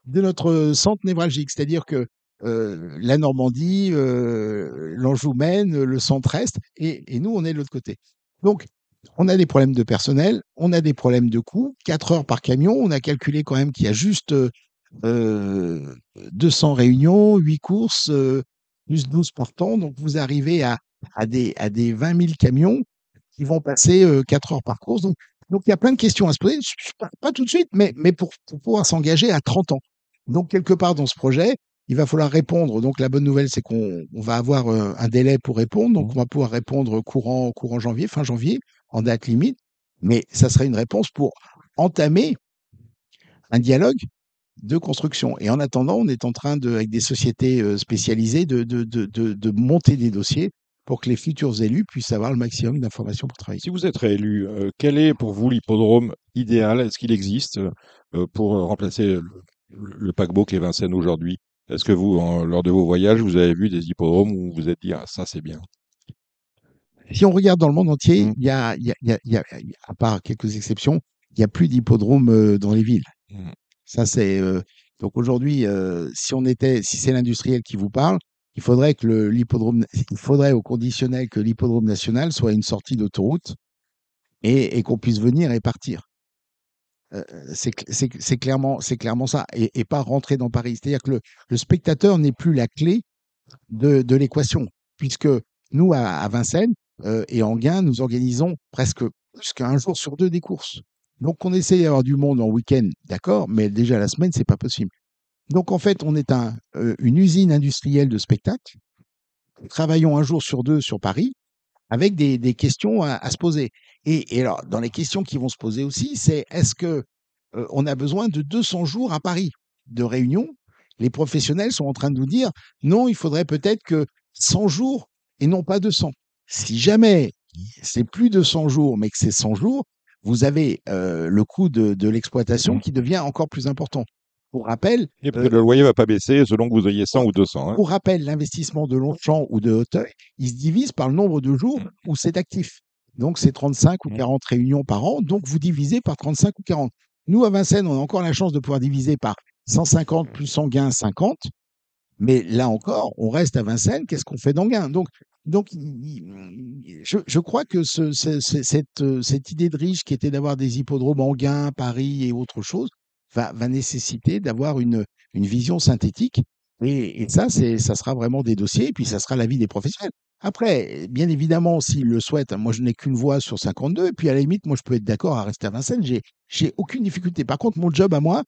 de notre centre névralgique. C'est-à-dire que la Normandie, l'Anjou-Maine, le centre-est, et nous, on est de l'autre côté. Donc, on a des problèmes de personnel, on a des problèmes de coûts. 4 heures par camion, on a calculé quand même qu'il y a juste 200 réunions, 8 courses... plus 12 portants, donc vous arrivez à des 20 000 camions qui vont passer 4 heures par course. Donc, il y a plein de questions à se poser, pas tout de suite, mais pour pouvoir s'engager à 30 ans. Donc, quelque part dans ce projet, il va falloir répondre. Donc, la bonne nouvelle, c'est qu'on va avoir un délai pour répondre. Donc, on va pouvoir répondre courant janvier, fin janvier, en date limite. Mais ça serait une réponse pour entamer un dialogue de construction. Et en attendant, on est en train, avec des sociétés spécialisées, de monter des dossiers pour que les futurs élus puissent avoir le maximum d'informations pour travailler. Si vous êtes réélu, quel est pour vous l'hippodrome idéal? Est-ce qu'il existe pour remplacer le paquebot qu'est Vincennes aujourd'hui? Est-ce que vous, lors de vos voyages, vous avez vu des hippodromes où vous vous êtes dit « Ah, ça, c'est bien ». Si on regarde dans le monde entier, à part quelques exceptions, il n'y a plus d'hippodromes dans les villes. Ça, c'est donc aujourd'hui, si c'est l'industriel qui vous parle, il faudrait que au conditionnel que l'hippodrome national soit une sortie d'autoroute et qu'on puisse venir et partir. C'est clairement ça, et pas rentrer dans Paris. C'est-à-dire que le spectateur n'est plus la clé de l'équation, puisque nous, à Vincennes et Enghien, nous organisons presque un jour sur deux des courses. Donc, on essaie d'avoir du monde en week-end, d'accord, mais déjà la semaine, ce n'est pas possible. Donc, en fait, on est une usine industrielle de spectacle. Nous travaillons un jour sur deux sur Paris avec des questions à se poser. Et alors, dans les questions qui vont se poser aussi, c'est est-ce que on a besoin de 200 jours à Paris de réunion? Les professionnels sont en train de nous dire non, il faudrait peut-être que 100 jours et non pas 200. Si jamais c'est plus de 100 jours, mais que c'est 100 jours, vous avez le coût de l'exploitation qui devient encore plus important. Pour rappel... Et parce que le loyer ne va pas baisser selon que vous ayez 100 ou 200. Hein. Pour rappel, l'investissement de Longchamp ou de Hauteuil, il se divise par le nombre de jours où c'est actif. Donc, c'est 35 ou 40 réunions par an. Donc, vous divisez par 35 ou 40. Nous, à Vincennes, on a encore la chance de pouvoir diviser par 150 plus Enghien, 50. Mais là encore, on reste à Vincennes. Qu'est-ce qu'on fait d'Enghien? Donc, je crois que cette idée de riche qui était d'avoir des hippodromes Enghien, Paris et autre chose va nécessiter d'avoir une vision synthétique. Et ça, ça sera vraiment des dossiers. Et puis, ça sera l'avis des professionnels. Après, bien évidemment, s'ils le souhaitent, moi, je n'ai qu'une voix sur 52. Et puis, à la limite, moi, je peux être d'accord à rester à Vincennes. J'ai aucune difficulté. Par contre, mon job à moi,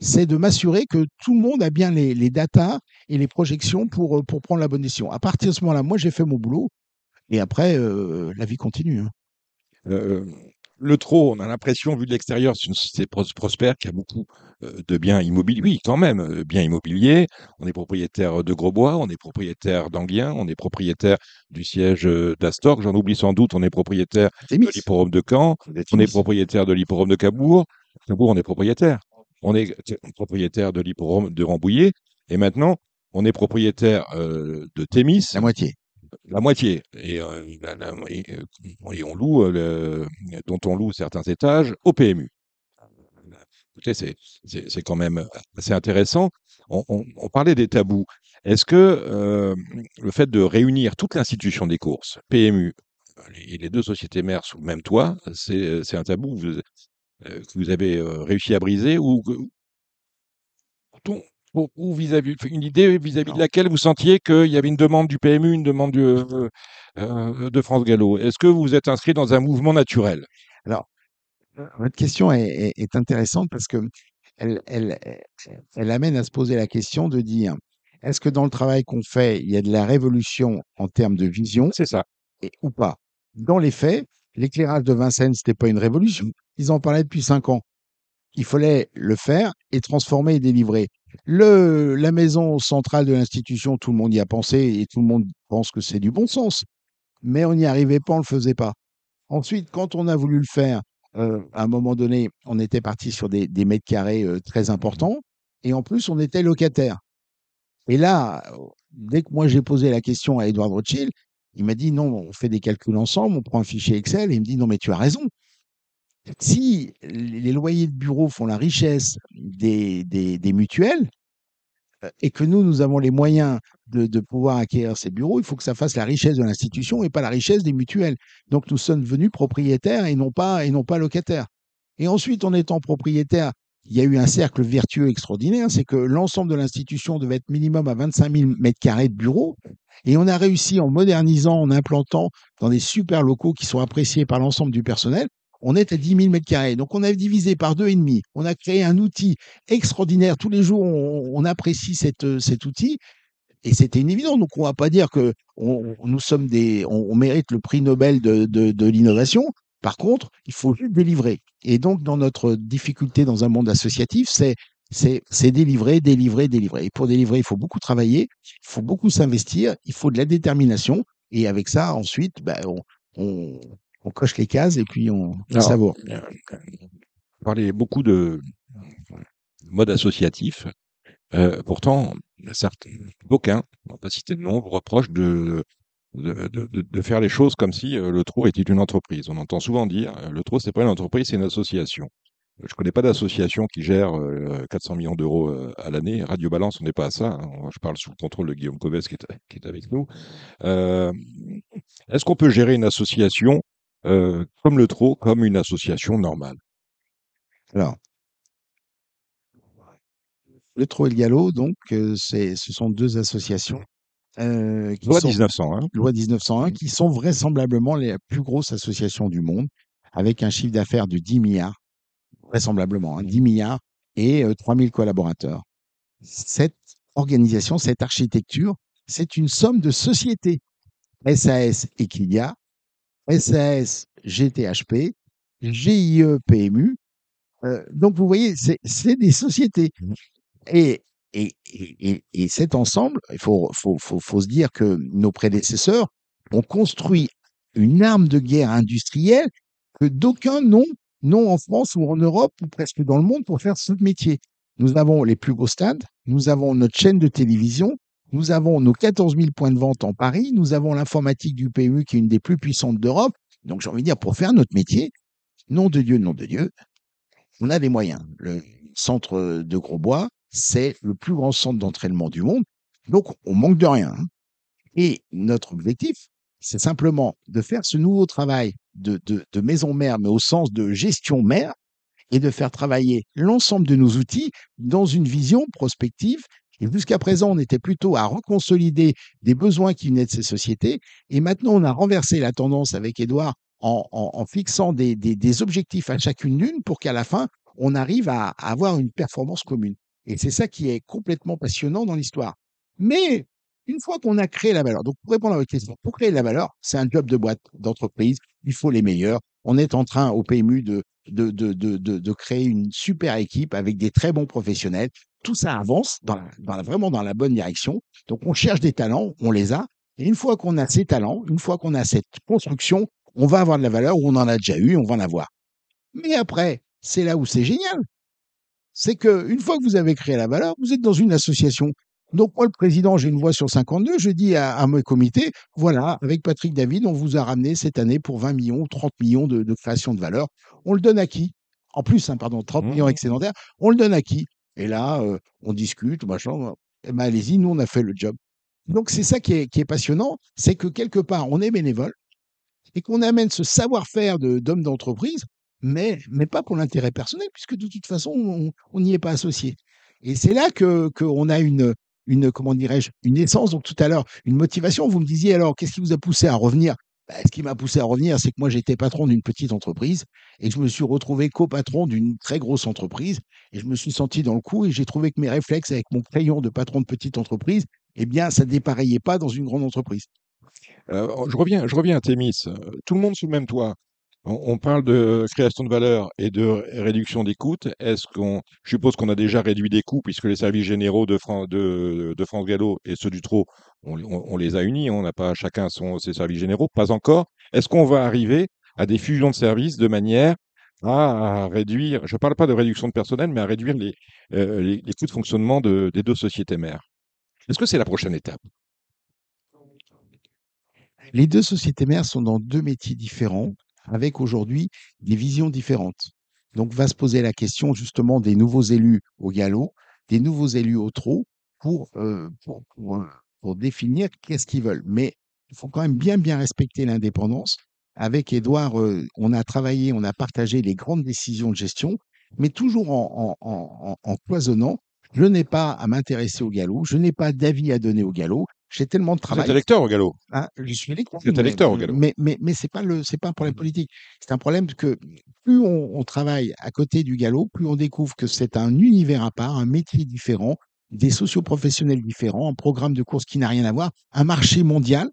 c'est de m'assurer que tout le monde a bien les datas et les projections pour prendre la bonne décision. À partir de ce moment-là, moi, j'ai fait mon boulot. Et après, la vie continue. Hein. Le trot, on a l'impression, vu de l'extérieur, c'est une société prospère qui a beaucoup de biens immobiliers. Oui, quand même, biens immobiliers. On est propriétaire de Grosbois, on est propriétaire d'Enghien, on est propriétaire du siège d'Astorg. J'en oublie sans doute, on est propriétaire de l'hipporome de Caen, on est propriétaire de l'hipporome de Cabourg. Cabourg, on est propriétaire. On est propriétaire de l'hipporome de Rambouillet. Et maintenant, on est propriétaire de Témis. La moitié. La moitié, et on loue, dont on loue certains étages au PMU. Écoutez, c'est quand même assez intéressant. On parlait des tabous. Est-ce que le fait de réunir toute l'institution des courses, PMU et les deux sociétés mères sous le même toit, c'est un tabou que vous avez réussi à briser ou vis-à-vis, une idée vis-à-vis de laquelle vous sentiez qu'il y avait une demande du PMU, une demande de France Galop. Est-ce que vous êtes inscrit dans un mouvement naturel? Alors, votre question est intéressante parce qu'elle amène à se poser la question de dire est-ce que dans le travail qu'on fait, il y a de la révolution en termes de vision? C'est ça. Ou pas? Dans les faits, l'éclairage de Vincennes, ce n'était pas une révolution. Ils en parlaient depuis 5 ans. Il fallait le faire et transformer et délivrer. La maison centrale de l'institution, tout le monde y a pensé et tout le monde pense que c'est du bon sens. Mais on n'y arrivait pas, on ne le faisait pas. Ensuite, quand on a voulu le faire, à un moment donné, on était parti sur des mètres carrés très importants. Et en plus, on était locataire. Et là, dès que moi j'ai posé la question à Edouard Rothschild, il m'a dit non, on fait des calculs ensemble, on prend un fichier Excel. Et il me dit non, mais tu as raison. Si les loyers de bureau font la richesse des mutuelles et que nous avons les moyens de pouvoir acquérir ces bureaux, il faut que ça fasse la richesse de l'institution et pas la richesse des mutuelles. Donc, nous sommes devenus propriétaires et non pas locataires. Et ensuite, en étant propriétaires, il y a eu un cercle vertueux extraordinaire, c'est que l'ensemble de l'institution devait être minimum à 25 000 m² de bureaux. Et on a réussi, en modernisant, en implantant dans des super locaux qui sont appréciés par l'ensemble du personnel, on est à 10 000 m². Donc, on a divisé par 2,5. On a créé un outil extraordinaire. Tous les jours, on apprécie cet outil. Et c'était une évidence. Donc, on ne va pas dire que on mérite le prix Nobel de l'innovation. Par contre, il faut juste délivrer. Et donc, dans notre difficulté dans un monde associatif, c'est délivrer, délivrer, délivrer. Et pour délivrer, il faut beaucoup travailler, il faut beaucoup s'investir, il faut de la détermination. Et avec ça, ensuite, on coche les cases et puis on savoure. On parlait beaucoup de mode associatif. Pourtant, certains, aucun, on ne va pas citer de nom, reproche de faire les choses comme si le trot était une entreprise. On entend souvent dire le trot, c'est pas une entreprise, c'est une association. Je ne connais pas d'association qui gère 400 millions d'euros à l'année. Radio Balance, on n'est pas à ça. Hein. Je parle sous le contrôle de Guillaume Covès qui est avec nous. Est-ce qu'on peut gérer une association comme le trot, comme une association normale? Alors, le trot et le galop, donc, ce sont deux associations. Loi 1901, qui sont vraisemblablement la plus grosse association du monde, avec un chiffre d'affaires de 10 milliards. Vraisemblablement, hein, 10 milliards et 3000 collaborateurs. Cette organisation, cette architecture, c'est une somme de sociétés. SAS et Equilia, SAS GTHP, GIE PMU. Donc, vous voyez, c'est des sociétés. Et cet ensemble, il faut se dire que nos prédécesseurs ont construit une arme de guerre industrielle que d'aucuns n'ont en France ou en Europe ou presque dans le monde pour faire ce métier. Nous avons les plus beaux stades, nous avons notre chaîne de télévision, nous avons nos 14 000 points de vente en Paris, nous avons l'informatique du PMU qui est une des plus puissantes d'Europe. Donc j'ai envie de dire, pour faire notre métier, nom de Dieu, on a les moyens. Le centre de Grosbois, c'est le plus grand centre d'entraînement du monde, donc on manque de rien. Et notre objectif, c'est simplement de faire ce nouveau travail de maison mère, mais au sens de gestion mère, et de faire travailler l'ensemble de nos outils dans une vision prospective. Et jusqu'à présent, on était plutôt à reconsolider des besoins qui venaient de ces sociétés. Et maintenant, on a renversé la tendance avec Edouard en fixant des objectifs à chacune d'une pour qu'à la fin, on arrive à avoir une performance commune. Et c'est ça qui est complètement passionnant dans l'histoire. Mais une fois qu'on a créé la valeur, donc pour répondre à votre question, pour créer la valeur, c'est un job de boîte, d'entreprise, il faut les meilleurs. On est en train au PMU de créer une super équipe avec des très bons professionnels. Tout ça avance vraiment dans la bonne direction. Donc on cherche des talents, on les a. Et une fois qu'on a ces talents, une fois qu'on a cette construction, on va avoir de la valeur, ou on en a déjà eu, on va en avoir. Mais après, c'est là où c'est génial. C'est qu'une fois que vous avez créé la valeur, vous êtes dans une association. Donc moi, le président, j'ai une voix sur 52, je dis à mon comité, voilà, avec Patrick David, on vous a ramené cette année pour 20 millions, 30 millions de création de valeur. On le donne à qui? En plus, 30 millions excédentaires, on le donne à qui? Et là, on discute, machin, eh ben, allez-y, nous, on a fait le job. Donc c'est ça qui est passionnant, c'est que quelque part, on est bénévole et qu'on amène ce savoir-faire d'homme d'entreprise, mais pas pour l'intérêt personnel, puisque de toute façon, on n'y est pas associé. Et c'est là qu'on a une essence, donc tout à l'heure, une motivation. Vous me disiez, alors, qu'est-ce qui vous a poussé à revenir? Ce qui m'a poussé à revenir, c'est que moi, j'étais patron d'une petite entreprise et je me suis retrouvé copatron d'une très grosse entreprise et je me suis senti dans le coup et j'ai trouvé que mes réflexes avec mon crayon de patron de petite entreprise, eh bien, ça ne dépareillait pas dans une grande entreprise. Je reviens à Témis. Tout le monde sous le même toit. On parle de création de valeur et de réduction des coûts. Je suppose qu'on a déjà réduit des coûts puisque les services généraux de France Galop et ceux du Trot, on les a unis. On n'a pas chacun ses services généraux, pas encore. Est-ce qu'on va arriver à des fusions de services de manière à réduire, je ne parle pas de réduction de personnel, mais à réduire les coûts de fonctionnement des deux sociétés mères? Est-ce que c'est la prochaine étape? Les deux sociétés mères sont dans deux métiers différents, avec aujourd'hui des visions différentes. Donc va se poser la question justement des nouveaux élus au galop, des nouveaux élus au trot pour définir qu'est-ce qu'ils veulent. Mais il faut quand même bien respecter l'indépendance. Avec Edouard, on a travaillé, on a partagé les grandes décisions de gestion, mais toujours en cloisonnant. Je n'ai pas à m'intéresser au galop, je n'ai pas d'avis à donner au galop. J'ai tellement de travail. Vous êtes électeur au galop. Hein, je suis électeur. Vous êtes électeur au galop. Mais c'est pas un problème politique. C'est un problème que plus on travaille à côté du galop, plus on découvre que c'est un univers à part, un métier différent, des socioprofessionnels différents, un programme de course qui n'a rien à voir, un marché mondial,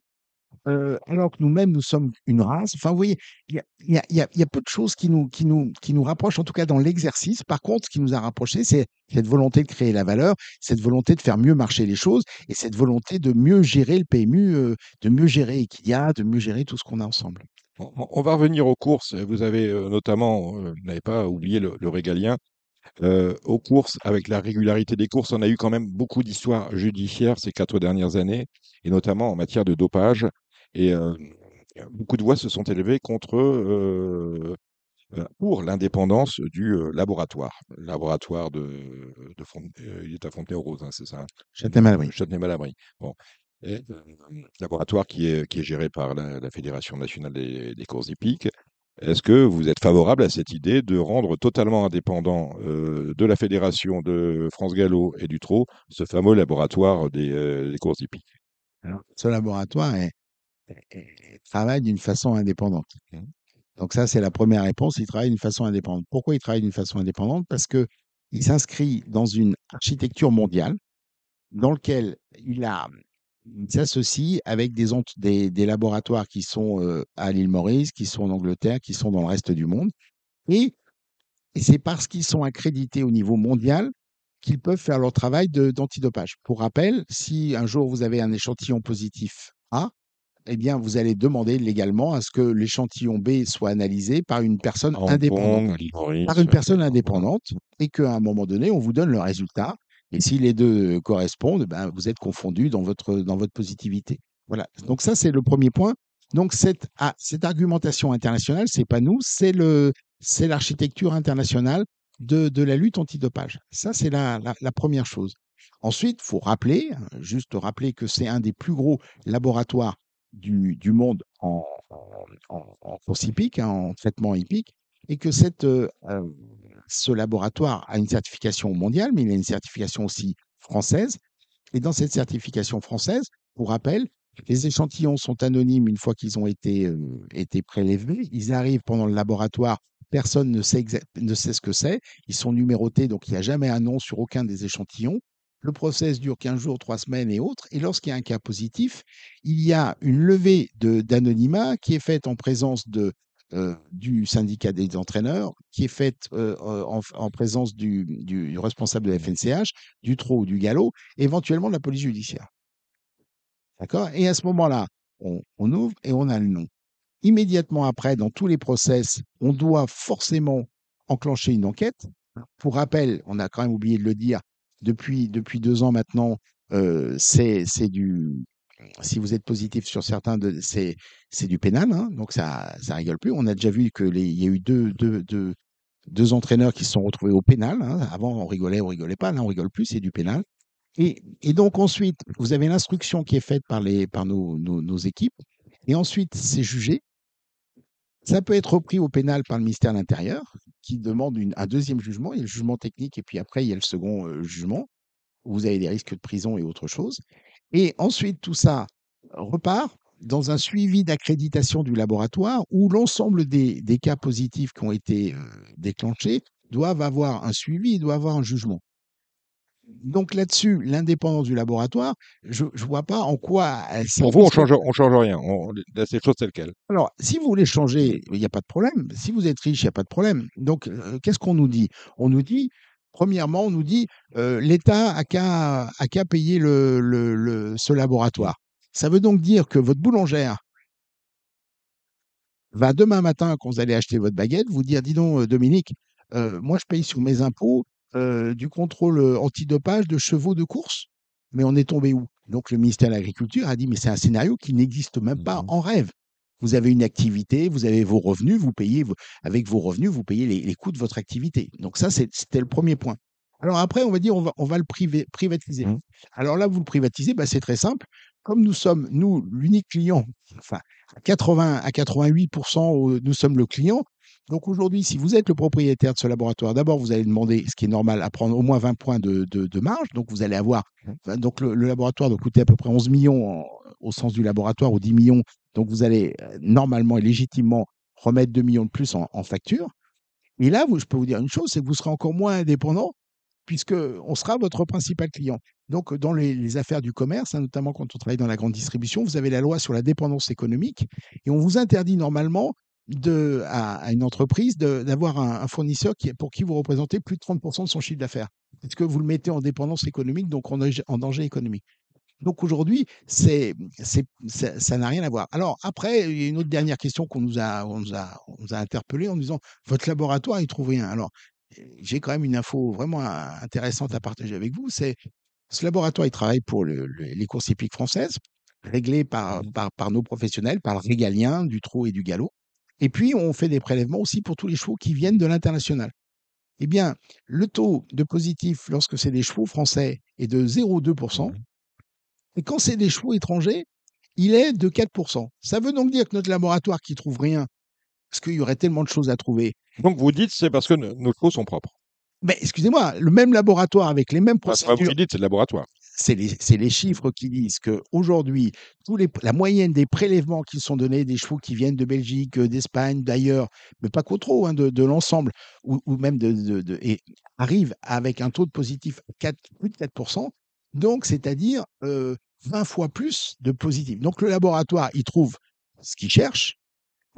alors que nous-mêmes, nous sommes une race. Enfin, vous voyez, il y a peu de choses qui nous rapprochent, en tout cas dans l'exercice. Par contre, ce qui nous a rapprochés, c'est cette volonté de créer la valeur, cette volonté de faire mieux marcher les choses et cette volonté de mieux gérer le PMU, de mieux gérer Equilia, de mieux gérer tout ce qu'on a ensemble. On va revenir aux courses. Vous avez notamment, vous n'avez pas oublié le régalien. Aux courses, avec la régularité des courses, on a eu quand même beaucoup d'histoires judiciaires ces 4 dernières années, et notamment en matière de dopage. Et beaucoup de voix se sont élevées pour l'indépendance du laboratoire. Le laboratoire de il est à Fontenay-aux-Roses, hein, c'est ça, Châtenay-Malabry. Châtenay-Malabry. Bon. Et, laboratoire qui est géré par la Fédération nationale des courses hippiques. Est-ce que vous êtes favorable à cette idée de rendre totalement indépendant de la Fédération de France Galop et du Trot ce fameux laboratoire des courses hippiques? Alors, ce laboratoire travaille d'une façon indépendante. Donc ça, c'est la première réponse. Il travaille d'une façon indépendante. Pourquoi il travaille d'une façon indépendante? Parce qu'il s'inscrit dans une architecture mondiale dans laquelle il s'associe avec des laboratoires qui sont à l'île Maurice, qui sont en Angleterre, qui sont dans le reste du monde. Et c'est parce qu'ils sont accrédités au niveau mondial qu'ils peuvent faire leur travail d'antidopage. Pour rappel, si un jour vous avez un échantillon positif A, eh bien vous allez demander légalement à ce que l'échantillon B soit analysé par une personne indépendante. Par une personne indépendante, et qu'à un moment donné, on vous donne le résultat. Et si les deux correspondent, ben vous êtes confondu dans votre positivité. Voilà. Donc ça, c'est le premier point. Donc cette argumentation internationale, c'est pas nous, c'est l'architecture internationale de la lutte antidopage. Ça, c'est la première chose. Ensuite, faut rappeler que c'est un des plus gros laboratoires du monde en course hippique, hein, en traitement hippique, et que ce laboratoire a une certification mondiale, mais il a une certification aussi française. Et dans cette certification française, pour rappel, les échantillons sont anonymes une fois qu'ils ont été prélevés. Ils arrivent pendant le laboratoire, personne ne sait ce que c'est. Ils sont numérotés, donc il n'y a jamais un nom sur aucun des échantillons. Le process dure 15 jours, 3 semaines et autres. Et lorsqu'il y a un cas positif, il y a une levée d'anonymat qui est faite en présence du syndicat des entraîneurs, qui est faite en présence du responsable de la FNCH, du trot ou du galop, et éventuellement de la police judiciaire. D'accord? Et à ce moment-là, on ouvre et on a le nom. Immédiatement après, dans tous les process, on doit forcément enclencher une enquête. Pour rappel, on a quand même oublié de le dire, depuis 2 ans maintenant, si vous êtes positif sur certains, c'est du pénal, hein, donc ça rigole plus. On a déjà vu qu'il y a eu deux entraîneurs qui se sont retrouvés au pénal. Hein. Avant, on rigolait pas. Là, on rigole plus, c'est du pénal. Et donc ensuite, vous avez l'instruction qui est faite par nos équipes. Et ensuite, c'est jugé. Ça peut être repris au pénal par le ministère de l'Intérieur, qui demande un deuxième jugement. Il y a le jugement technique et puis après, il y a le second jugement. Vous avez des risques de prison et autre chose. Et ensuite, tout ça repart dans un suivi d'accréditation du laboratoire où l'ensemble des cas positifs qui ont été déclenchés doivent avoir un suivi, doivent avoir un jugement. Donc là-dessus, l'indépendance du laboratoire, je vois pas en quoi... Pour vous, on change rien, on laisse les choses telles quelles. Alors, si vous voulez changer, il n'y a pas de problème. Si vous êtes riche, il n'y a pas de problème. Donc, qu'est-ce qu'on nous dit? On nous dit... Premièrement, on nous dit l'État a qu'à payer ce laboratoire. Ça veut donc dire que votre boulangère va demain matin, quand vous allez acheter votre baguette, vous dire « Dis donc, Dominique, moi je paye sous mes impôts du contrôle antidopage de chevaux de course. » Mais on est tombé où? Donc le ministère de l'Agriculture a dit « Mais c'est un scénario qui n'existe même pas en rêve. Vous avez une activité, vous avez vos revenus, avec vos revenus, vous payez les coûts de votre activité. » Donc ça, c'était le premier point. Alors après, on va dire, on va le privatiser. Alors là, vous le privatisez, bah, c'est très simple. Comme nous sommes, nous, l'unique client, enfin, à 88%, nous sommes le client. Donc aujourd'hui, si vous êtes le propriétaire de ce laboratoire, d'abord, vous allez demander, ce qui est normal, à prendre au moins 20 points de marge. Donc vous allez avoir, donc le laboratoire doit coûter à peu près 11 millions au sens du laboratoire, ou 10 millions. Donc, vous allez normalement et légitimement remettre 2 millions de plus en facture. Et là, je peux vous dire une chose, c'est que vous serez encore moins indépendant puisqu'on sera votre principal client. Donc, dans les affaires du commerce, hein, notamment quand on travaille dans la grande distribution, vous avez la loi sur la dépendance économique et on vous interdit normalement à une entreprise d'avoir un fournisseur pour qui vous représentez plus de 30% de son chiffre d'affaires. Parce que vous le mettez en dépendance économique, donc en danger économique. Donc aujourd'hui, ça n'a rien à voir. Alors après, il y a une autre dernière question qu'on nous a interpellé en disant « Votre laboratoire, il trouve rien ». Alors, j'ai quand même une info vraiment intéressante à partager avec vous. C'est ce laboratoire, il travaille pour les courses hippiques françaises. réglés par nos professionnels, par le régalien du trot et du galop. Et puis, on fait des prélèvements aussi pour tous les chevaux qui viennent de l'international. Eh bien, le taux de positif, lorsque c'est des chevaux français, est de 0,2%. Et quand c'est des chevaux étrangers, il est de 4%. Ça veut donc dire que notre laboratoire qui ne trouve rien, parce qu'il y aurait tellement de choses à trouver. Donc, vous dites, c'est parce que nos chevaux sont propres. Mais excusez-moi, le même laboratoire avec les mêmes procédures... Vous dites, c'est le laboratoire. C'est les chiffres qui disent qu'aujourd'hui, la moyenne des prélèvements qui sont donnés des chevaux qui viennent de Belgique, d'Espagne, d'ailleurs, mais pas qu'au trop, hein, de l'ensemble, ou même et arrive avec un taux de positif plus de 4%, donc c'est-à-dire 20 fois plus de positifs. Donc le laboratoire, il trouve ce qu'il cherche,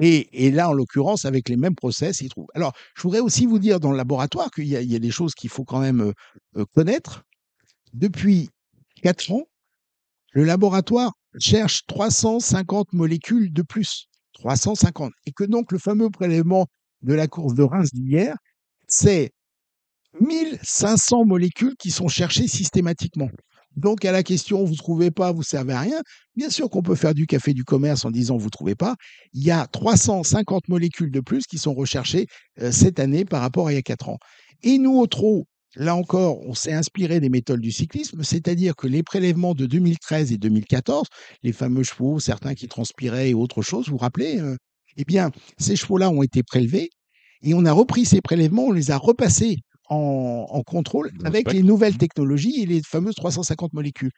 et là, en l'occurrence, avec les mêmes process, il trouve. Alors, je voudrais aussi vous dire dans le laboratoire qu'il y a des choses qu'il faut quand même connaître. Depuis 4 ans, le laboratoire cherche 350 molécules de plus. 350. Et que donc, le fameux prélèvement de la course de Reims d'hier, c'est 1500 molécules qui sont cherchées systématiquement. Donc, à la question « vous ne trouvez pas, vous ne servez à rien », bien sûr qu'on peut faire du café du commerce en disant « vous ne trouvez pas ». Il y a 350 molécules de plus qui sont recherchées cette année par rapport à il y a 4 ans. Et nous, au trot, là encore, on s'est inspiré des méthodes du cyclisme, c'est-à-dire que les prélèvements de 2013 et 2014, les fameux chevaux, certains qui transpiraient et autre chose, vous vous rappelez, eh bien, ces chevaux-là ont été prélevés et on a repris ces prélèvements, on les a repassés en contrôle avec les nouvelles technologies et les fameuses 350 molécules.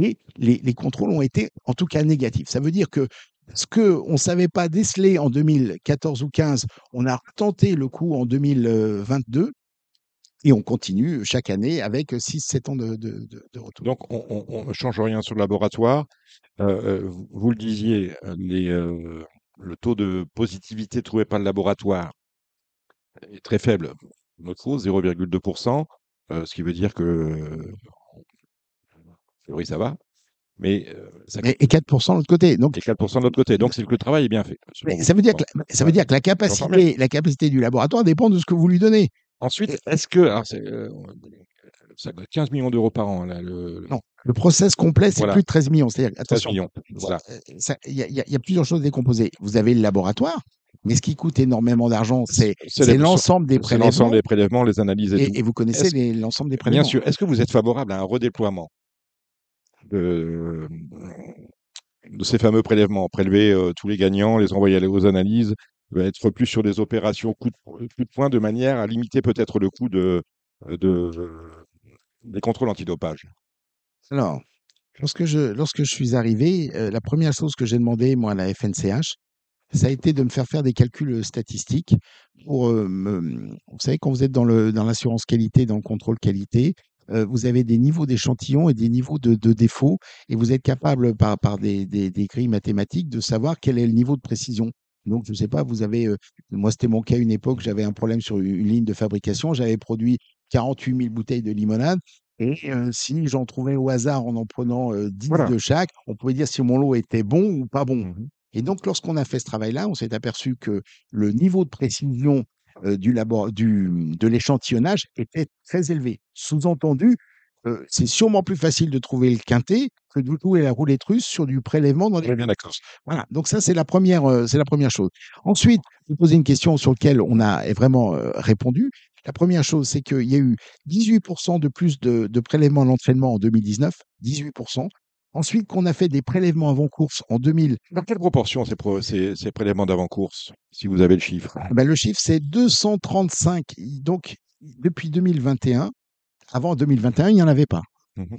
Et les contrôles ont été en tout cas négatifs. Ça veut dire que ce qu'on ne savait pas déceler en 2014 ou 15, on a tenté le coup en 2022. Et on continue chaque année avec 6-7 ans de retour. Donc, on ne change rien sur le laboratoire. Vous le disiez, le taux de positivité trouvé par le laboratoire est très faible. Notre taux, 0,2%, ce qui veut dire que, en théorie, ça va. Et 4% de l'autre côté. Donc, et 4% de l'autre côté. Donc, c'est que le travail est bien fait. Ça veut dire que la capacité du laboratoire dépend de ce que vous lui donnez. Ensuite, est-ce que... Alors ça coûte 15 millions d'euros par an. Là, non, le process complet, c'est plus de 13 millions. C'est-à-dire, attention, il y a plusieurs choses décomposées. Vous avez le laboratoire, mais ce qui coûte énormément d'argent, c'est l'ensemble des prélèvements. C'est l'ensemble des prélèvements, les analyses et tout. Et vous connaissez l'ensemble des prélèvements. Bien sûr. Est-ce que vous êtes favorable à un redéploiement de ces fameux prélèvements, prélever tous les gagnants, les envoyer aux analyses, être plus sur des opérations coup de poing de manière à limiter peut-être le coût des contrôles antidopage? Alors, lorsque je suis arrivé, la première chose que j'ai demandé, moi, à la FNCH, ça a été de me faire des calculs statistiques. Vous savez, quand vous êtes dans l'assurance qualité, dans le contrôle qualité, vous avez des niveaux d'échantillons et des niveaux de défauts, et vous êtes capable, par des grilles mathématiques, de savoir quel est le niveau de précision. Donc, je ne sais pas, vous avez... moi, c'était mon cas à une époque, j'avais un problème sur une ligne de fabrication. J'avais produit 48 000 bouteilles de limonade. Et si j'en trouvais au hasard en prenant 10 de chaque, on pouvait dire si mon lot était bon ou pas bon. Et donc, lorsqu'on a fait ce travail-là, on s'est aperçu que le niveau de précision de l'échantillonnage était très élevé. Sous-entendu, c'est sûrement plus facile de trouver le quintet que de jouer la roulette russe sur du prélèvement dans les... Bien d'accord. Voilà, donc ça, c'est la première chose. Ensuite, vous posez une question sur laquelle on a vraiment répondu. La première chose, c'est qu'il y a eu 18% de plus de prélèvements à l'entraînement en 2019, 18%. Ensuite, qu'on a fait des prélèvements avant-course en 2000. Dans quelle proportion ces prélèvements d'avant-course, si vous avez le chiffre? Le chiffre, c'est 235. Donc, depuis 2021... Avant 2021, il n'y en avait pas.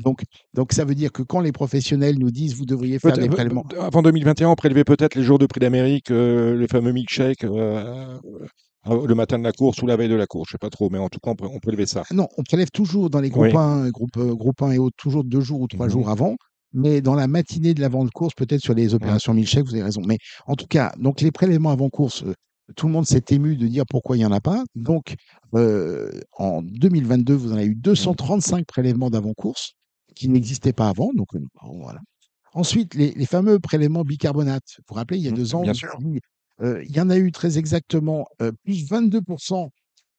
Donc, ça veut dire que quand les professionnels nous disent « vous devriez faire des prélèvements ». Avant 2021, on prélevait peut-être les jours de Prix d'Amérique, le fameux milkshake, le matin de la course ou la veille de la course, je ne sais pas trop, mais en tout cas, on prélevait ça. Non, on prélève toujours dans les groupes 1, groupe 1 et autres, toujours 2 jours ou 3 jours avant, mais dans la matinée de l'avant-course, peut-être sur les opérations milkshake, vous avez raison. Mais en tout cas, donc les prélèvements avant-course… Tout le monde s'est ému de dire pourquoi il n'y en a pas. Donc, en 2022, vous en avez eu 235 prélèvements d'avant-course qui n'existaient pas avant. Donc, voilà. Ensuite, les fameux prélèvements bicarbonate. Vous vous rappelez, il y a 2 ans, il y en a eu très exactement plus 22%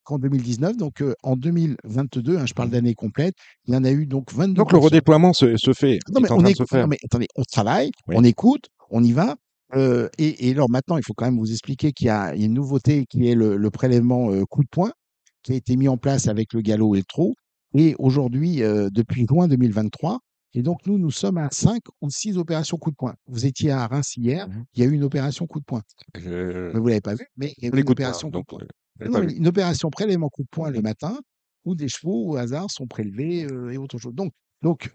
qu'en 2019. Donc, en 2022, hein, je parle d'année complète, il y en a eu donc 22. Donc, le redéploiement se fait. Non, mais attendez, on travaille, oui. On écoute, on y va. Et alors, maintenant, il faut quand même vous expliquer qu'il y a une nouveauté qui est le prélèvement coup de poing qui a été mis en place avec le galop et le trot. Et aujourd'hui, depuis juin 2023, et donc nous sommes à 5 ou 6 opérations coup de poing. Vous étiez à Reims hier, il y a eu une opération coup de poing. Vous l'avez pas vu, mais il y a eu une opération coup de poing. Non, une opération prélèvement coup de poing le matin, où des chevaux au hasard sont prélevés et autre chose. Donc,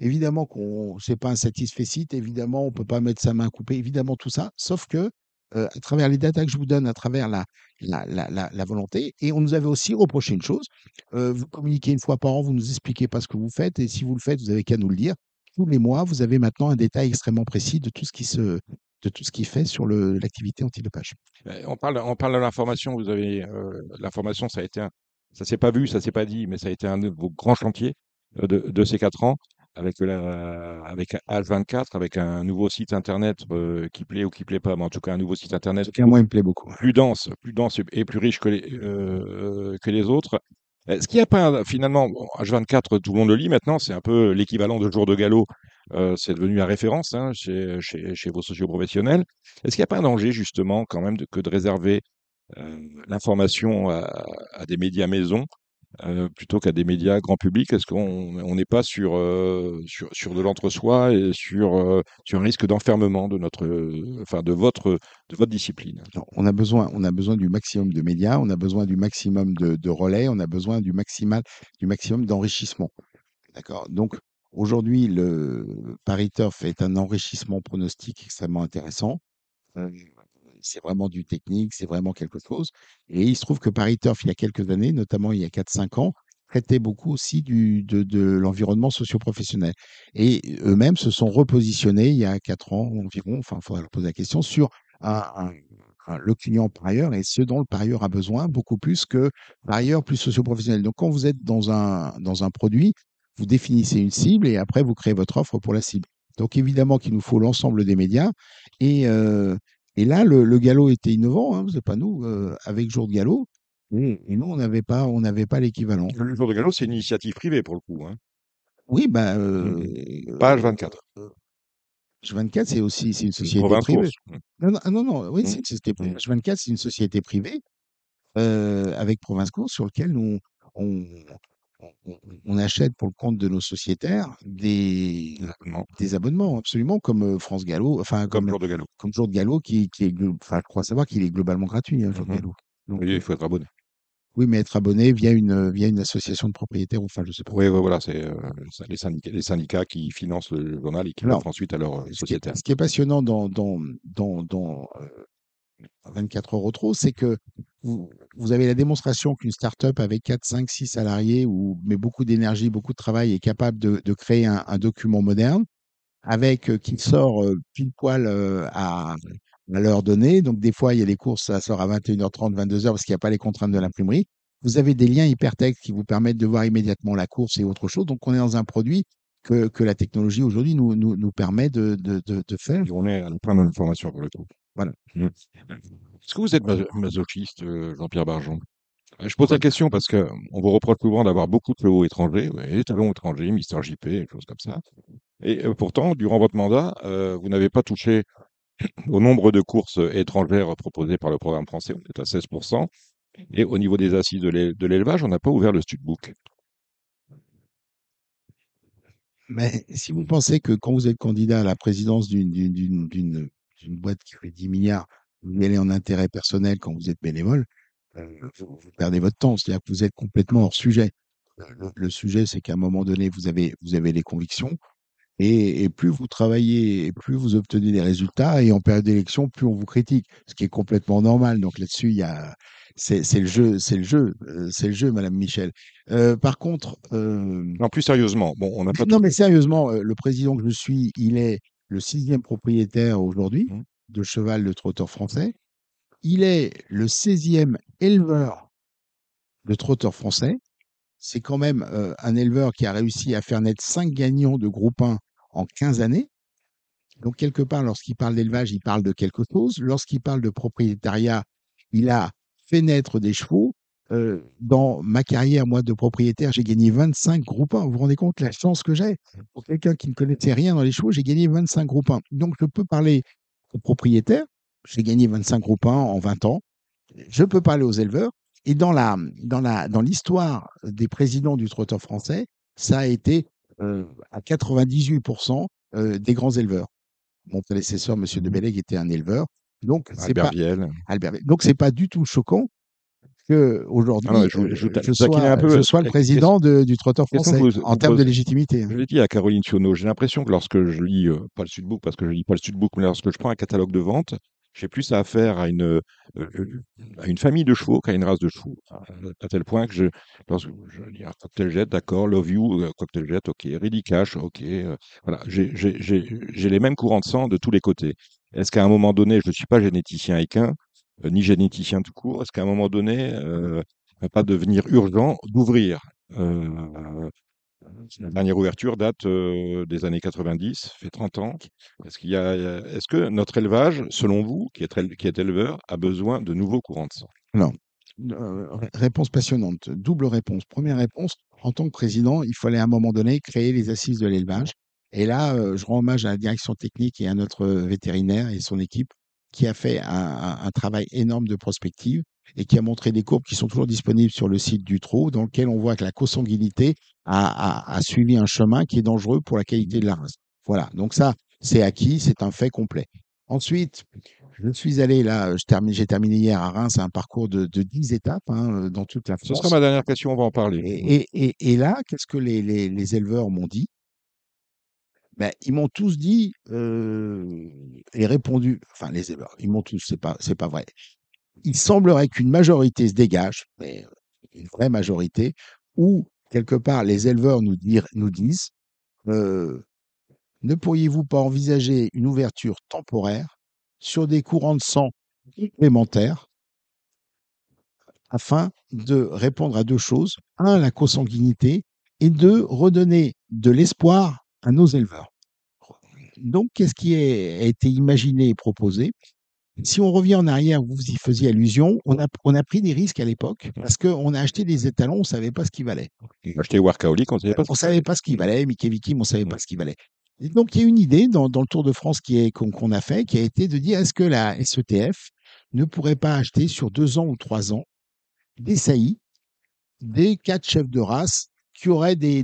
évidemment qu'on c'est pas un satisfecit, évidemment on peut pas mettre sa main coupée, évidemment tout ça, sauf que à travers les datas que je vous donne, à travers la volonté. Et on nous avait aussi reproché une chose. Vous communiquez une fois par an, vous nous expliquez pas ce que vous faites. Et si vous le faites, vous n'avez qu'à nous le dire. Tous les mois, vous avez maintenant un détail extrêmement précis de tout ce qui fait sur l'activité antidopage. On parle de l'information. Vous avez l'information, ça a été ça s'est pas vu, ça s'est pas dit, mais ça a été un de vos grands chantiers de ces 4 ans. Avec H24, avec un nouveau site internet qui plaît ou qui plaît pas, mais en tout cas un nouveau site internet. Moi, il me plaît beaucoup. Plus dense et plus riche que les autres. Ce qu'il n'y a pas finalement, H24, tout le monde le lit maintenant, c'est un peu l'équivalent de Jour de Galop. C'est devenu la référence hein, chez vos socioprofessionnels. Est-ce qu'il n'y a pas un danger justement quand même que de réserver l'information à des médias maison? Plutôt qu'à des médias grand public, est-ce qu'on n'est pas sur de l'entre-soi et sur un risque d'enfermement de votre discipline? Alors, on a besoin du maximum de médias, on a besoin du maximum de relais, on a besoin du maximum d'enrichissement. D'accord. Donc aujourd'hui, le Paris-Turf est un enrichissement pronostique extrêmement intéressant. C'est vraiment du technique, c'est vraiment quelque chose. Et il se trouve que Paris-Turf, il y a quelques années, notamment il y a 4-5 ans, traitait beaucoup aussi de l'environnement socio-professionnel. Et eux-mêmes se sont repositionnés il y a 4 ans environ, enfin, il faudrait leur poser la question, sur le client parieur et ce dont le parieur a besoin, beaucoup plus que parieur plus socio-professionnel. Donc, quand vous êtes dans un produit, vous définissez une cible et après, vous créez votre offre pour la cible. Donc, évidemment qu'il nous faut l'ensemble des médias et là, le galop était innovant, hein, c'est pas nous, avec Jour de Galop. Et nous, on n'avait pas l'équivalent. Le Jour de Galop, c'est une initiative privée pour le coup. Hein. Oui, bah. Pas H24. H24, c'est aussi une société privée. Non, oui, c'est une société privée. H24, c'est une société privée avec Province Course sur lequel nous, on achète pour le compte de nos sociétaires des abonnements, absolument, comme France Galop, enfin, comme Jour de Galop. Comme Jour de Galop, qui est, enfin, je crois savoir qu'il est globalement gratuit, hein, Jour de Galop. Donc, oui, il faut être abonné. Oui, mais être abonné via une association de propriétaires, enfin, je ne sais pas. Oui, voilà, c'est les syndicats qui financent le journal et qui l'offrent ensuite à leurs sociétaires. Ce qui est passionnant dans 24h au trot, c'est que vous avez la démonstration qu'une start-up avec 4, 5, 6 salariés, mais beaucoup d'énergie, beaucoup de travail, est capable de créer un document moderne qui sort pile poil à l'heure donnée. Donc, des fois, il y a des courses, ça sort à 21h30, 22h, parce qu'il n'y a pas les contraintes de l'imprimerie. Vous avez des liens hypertextes qui vous permettent de voir immédiatement la course et autre chose. Donc, on est dans un produit que la technologie aujourd'hui nous permet de faire. Et on est à la fin de l'information pour le coup. Voilà. Est-ce que vous êtes masochiste, Jean-Pierre Barjon? Je pose la question parce qu'on vous reproche souvent d'avoir beaucoup de chevaux étrangers, les talons étrangers, Mister JP, des choses comme ça. Et pourtant, durant votre mandat, vous n'avez pas touché au nombre de courses étrangères proposées par le programme français. On est à 16%. Et au niveau des assises de l'élevage, on n'a pas ouvert le Sudbook. Mais si vous pensez que quand vous êtes candidat à la présidence d'une boîte qui fait 10 milliards, vous allez en intérêt personnel quand vous êtes bénévole, vous perdez votre temps. C'est-à-dire que vous êtes complètement hors sujet. Le sujet, c'est qu'à un moment donné, vous avez les convictions et plus vous travaillez et plus vous obtenez des résultats et en période d'élection, plus on vous critique, ce qui est complètement normal. Donc là-dessus, c'est le jeu, Madame Michel. Par contre... Non, plus sérieusement. Bon, on n'a pas... Non, mais sérieusement, le président que je suis, il est le 6e propriétaire aujourd'hui de cheval de trotteur français. Il est le 16e éleveur de trotteur français. C'est quand même un éleveur qui a réussi à faire naître 5 gagnants de groupe 1 en 15 années. Donc, quelque part, lorsqu'il parle d'élevage, il parle de quelque chose. Lorsqu'il parle de propriétariat, il a fait naître des chevaux Dans ma carrière, moi, de propriétaire, j'ai gagné 25 groupes 1. Vous vous rendez compte la chance que j'ai? Pour quelqu'un qui ne connaissait rien dans les chevaux, j'ai gagné 25 groupes 1. Donc, je peux parler aux propriétaires. J'ai gagné 25 groupes 1 en 20 ans. Je peux parler aux éleveurs. Et dans l'histoire des présidents du trotteur français, ça a été à 98% des grands éleveurs. Mon prédécesseur, M. de Bellaigue, était un éleveur. Donc, Albert Biel. Donc, ce n'est pas du tout choquant qu'aujourd'hui, je sois le président du trotteur français en termes de légitimité. Je l'ai dit à Caroline Sionneau, j'ai l'impression que lorsque je lis, pas le Sudbook, parce que je lis pas le Sudbook, mais lorsque je prends un catalogue de vente, j'ai plus à affaire à une famille de chevaux qu'à une race de chevaux. À tel point que lorsque je dis Cocktail Jet, d'accord, Love You, Cocktail Jet, ok, Ready Cash, ok. Voilà, j'ai les mêmes courants de sang de tous les côtés. Est-ce qu'à un moment donné, je ne suis pas généticien équin, ni généticien tout court, est-ce qu'à un moment donné, va pas devenir urgent d'ouvrir La dernière ouverture date des années 90, fait 30 ans. Est-ce que notre élevage, selon vous, qui est éleveur, a besoin de nouveaux courants de sang? Non. Réponse passionnante. Double réponse. Première réponse, en tant que président, il fallait à un moment donné créer les assises de l'élevage. Et là, je rends hommage à la direction technique et à notre vétérinaire et son équipe qui a fait un travail énorme de prospective et qui a montré des courbes qui sont toujours disponibles sur le site du Trot, dans lequel on voit que la consanguinité a suivi un chemin qui est dangereux pour la qualité de la race. Voilà, donc ça, c'est acquis, c'est un fait complet. Ensuite, je suis allé, là, j'ai terminé hier à Reims un parcours de 10 étapes dans toute la France. Ce sera ma dernière question, on va en parler. Et là, qu'est-ce que les éleveurs m'ont dit? Ils m'ont tous dit et répondu, enfin les éleveurs, ils m'ont tous, c'est pas vrai. Il semblerait qu'une majorité se dégage, mais une vraie majorité, où, quelque part, les éleveurs nous disent ne pourriez-vous pas envisager une ouverture temporaire sur des courants de sang complémentaires afin de répondre à deux choses. Un, la consanguinité, et deux, redonner de l'espoir à nos éleveurs. Donc, qu'est-ce qui a été imaginé et proposé? Si on revient en arrière, vous y faisiez allusion, on a pris des risques à l'époque parce qu'on a acheté des étalons, on ne savait pas ce qu'ils valaient. Acheté Warkaolic, on ne savait pas ce qu'ils valaient. On ne savait pas ce qu'ils valaient, Mickey Vikim, on ne savait pas ce qu'ils valaient. Et donc, il y a une idée dans le Tour de France qu'on a fait, qui a été de dire est-ce que la SETF ne pourrait pas acheter sur 2 ans ou 3 ans des saillies, des 4 chefs de race qui auraient des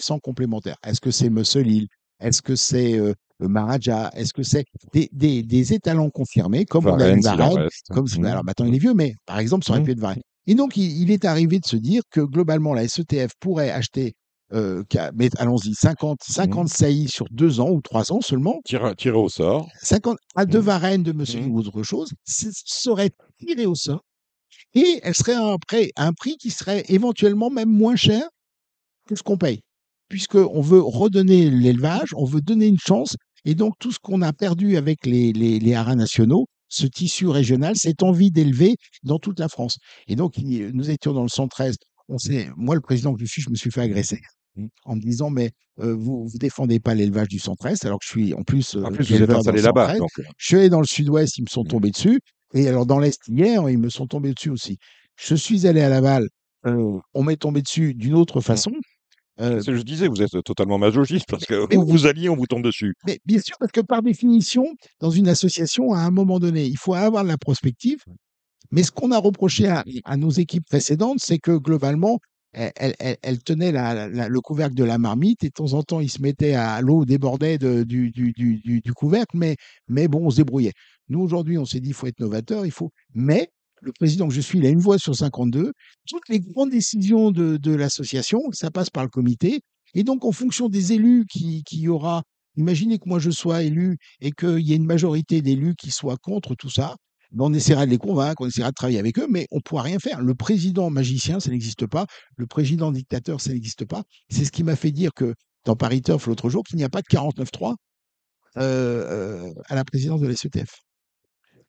sangs complémentaires? Est-ce que c'est Meuse-Lille? Est-ce que c'est Maharaja, est-ce que c'est des étalons confirmés, comme Varennes, on a vu Varennes, comme alors maintenant il est vieux, mais par exemple, ça aurait pu être Varennes. Et donc, il est arrivé de se dire que globalement, la SETF pourrait acheter, 50 saillies sur 2 ans ou 3 ans seulement. Tiré au sort. 50 à deux Varennes de monsieur ou autre chose, serait tiré au sort. Et elle serait à un prix qui serait éventuellement même moins cher que ce qu'on paye. Puisqu'on veut redonner l'élevage, on veut donner une chance. Et donc, tout ce qu'on a perdu avec les haras nationaux, ce tissu régional, cette envie d'élever dans toute la France. Et donc, nous étions dans le centre-est. Moi, le président que je suis, je me suis fait agresser en me disant, mais vous défendez pas l'élevage du centre-est, alors que je suis en plus vous êtes installé là-bas. Donc... Je suis allé dans le sud-ouest, ils me sont tombés dessus. Et alors, dans l'est, hier, ils me sont tombés dessus aussi. Je suis allé à Laval, on m'est tombé dessus d'une autre façon. C'est ce que je disais, vous êtes totalement masochiste parce que où vous alliez, on vous tombe dessus. Mais bien sûr, parce que par définition, dans une association, à un moment donné, il faut avoir de la prospective. Mais ce qu'on a reproché à nos équipes précédentes, c'est que globalement, elles tenaient le couvercle de la marmite et de temps en temps, ils se mettaient à l'eau, débordaient du couvercle, mais bon, on se débrouillait. Nous, aujourd'hui, on s'est dit, il faut être novateur, il faut... Mais le président que je suis, il a une voix sur 52. Toutes les grandes décisions de l'association, ça passe par le comité. Et donc, en fonction des élus qui y aura, imaginez que moi je sois élu et qu'il y ait une majorité d'élus qui soient contre tout ça. On essaiera de les convaincre, on essaiera de travailler avec eux, mais on ne pourra rien faire. Le président magicien, ça n'existe pas. Le président dictateur, ça n'existe pas. C'est ce qui m'a fait dire que dans Paris-Turf l'autre jour, qu'il n'y a pas de 49-3 à la présidence de la SETF.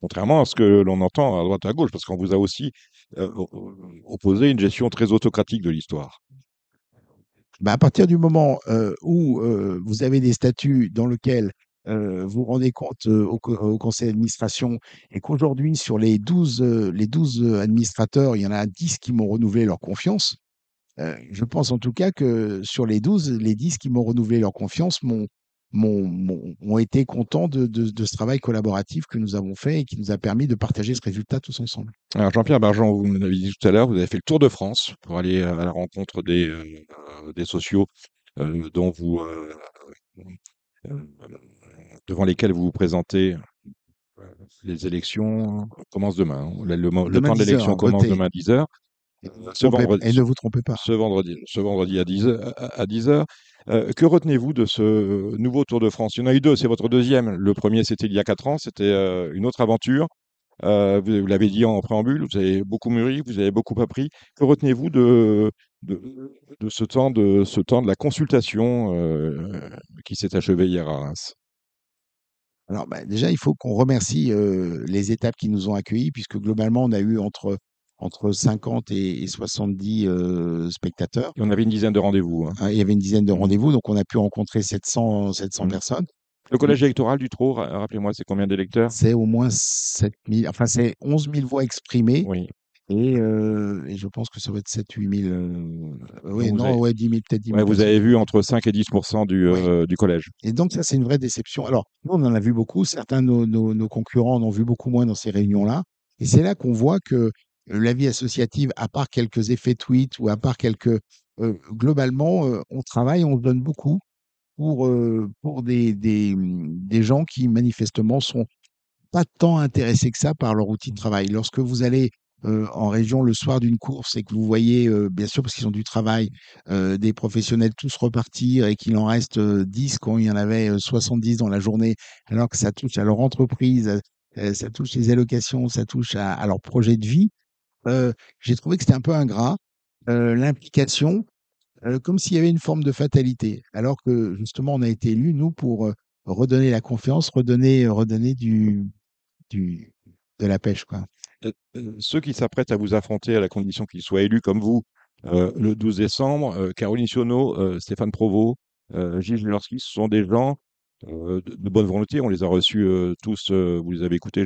Contrairement à ce que l'on entend à droite à gauche, parce qu'on vous a aussi opposé une gestion très autocratique de l'histoire. À partir du moment où vous avez des statuts dans lesquels vous rendez compte au conseil d'administration, et qu'aujourd'hui, sur les 12 administrateurs, il y en a 10 qui m'ont renouvelé leur confiance. Je pense en tout cas que sur les 12, les 10 qui m'ont renouvelé leur confiance ont été contents de ce travail collaboratif que nous avons fait et qui nous a permis de partager ce résultat tous ensemble. Alors Jean-Pierre Barjon, vous l'avez dit tout à l'heure, vous avez fait le tour de France pour aller à la rencontre des socios dont vous... devant lesquels vous vous présentez. Les élections commencent demain. Le temps de l'élection commence demain à 10h. Et ne vous trompez pas. Ce vendredi à 10h. Que retenez-vous de ce nouveau Tour de France ? Il y en a eu deux, c'est votre deuxième. Le premier, c'était il y a 4 ans, c'était une autre aventure. Vous l'avez dit en préambule, vous avez beaucoup mûri, vous avez beaucoup appris. Que retenez-vous de ce temps de la consultation qui s'est achevée hier à Reims ? Alors déjà, il faut qu'on remercie les étapes qui nous ont accueillis, puisque globalement, on a eu entre 50 et 70 spectateurs. Et on avait une dizaine de rendez-vous. Hein. Il y avait une dizaine de rendez-vous, donc on a pu rencontrer 700 personnes. Le collège électoral du Trot, rappelez-moi, c'est combien d'électeurs ? C'est au moins 11 000 voix exprimées. Oui. Et je pense que ça va être 7-8 000. Oui, non, avez... ouais, 10 000, peut-être 10 000. Ouais, vous avez vu entre 5 et 10 % du collège. Et donc, ça, c'est une vraie déception. Alors, nous, on en a vu beaucoup. Certains de nos concurrents en ont vu beaucoup moins dans ces réunions-là. Et c'est là qu'on voit que la vie associative, à part quelques effets tweets ou à part quelques... globalement, on travaille, on se donne beaucoup pour des gens qui, manifestement, sont pas tant intéressés que ça par leur outil de travail. Lorsque vous allez en région le soir d'une course et que vous voyez, bien sûr, parce qu'ils ont du travail, des professionnels tous repartir et qu'il en reste 10 quand il y en avait 70 dans la journée, alors que ça touche à leur entreprise, ça touche les allocations, ça touche à leur projet de vie, j'ai trouvé que c'était un peu ingrat. L'implication... comme s'il y avait une forme de fatalité, alors que justement on a été élus, nous, pour redonner la confiance, redonner de la pêche, quoi. Ceux qui s'apprêtent à vous affronter, à la condition qu'ils soient élus comme vous, le 12 décembre, Caroline Sionneau, Stéphane Provost, Gilles Lorski, ce sont des gens de bonne volonté, on les a reçus tous, vous les avez écoutés,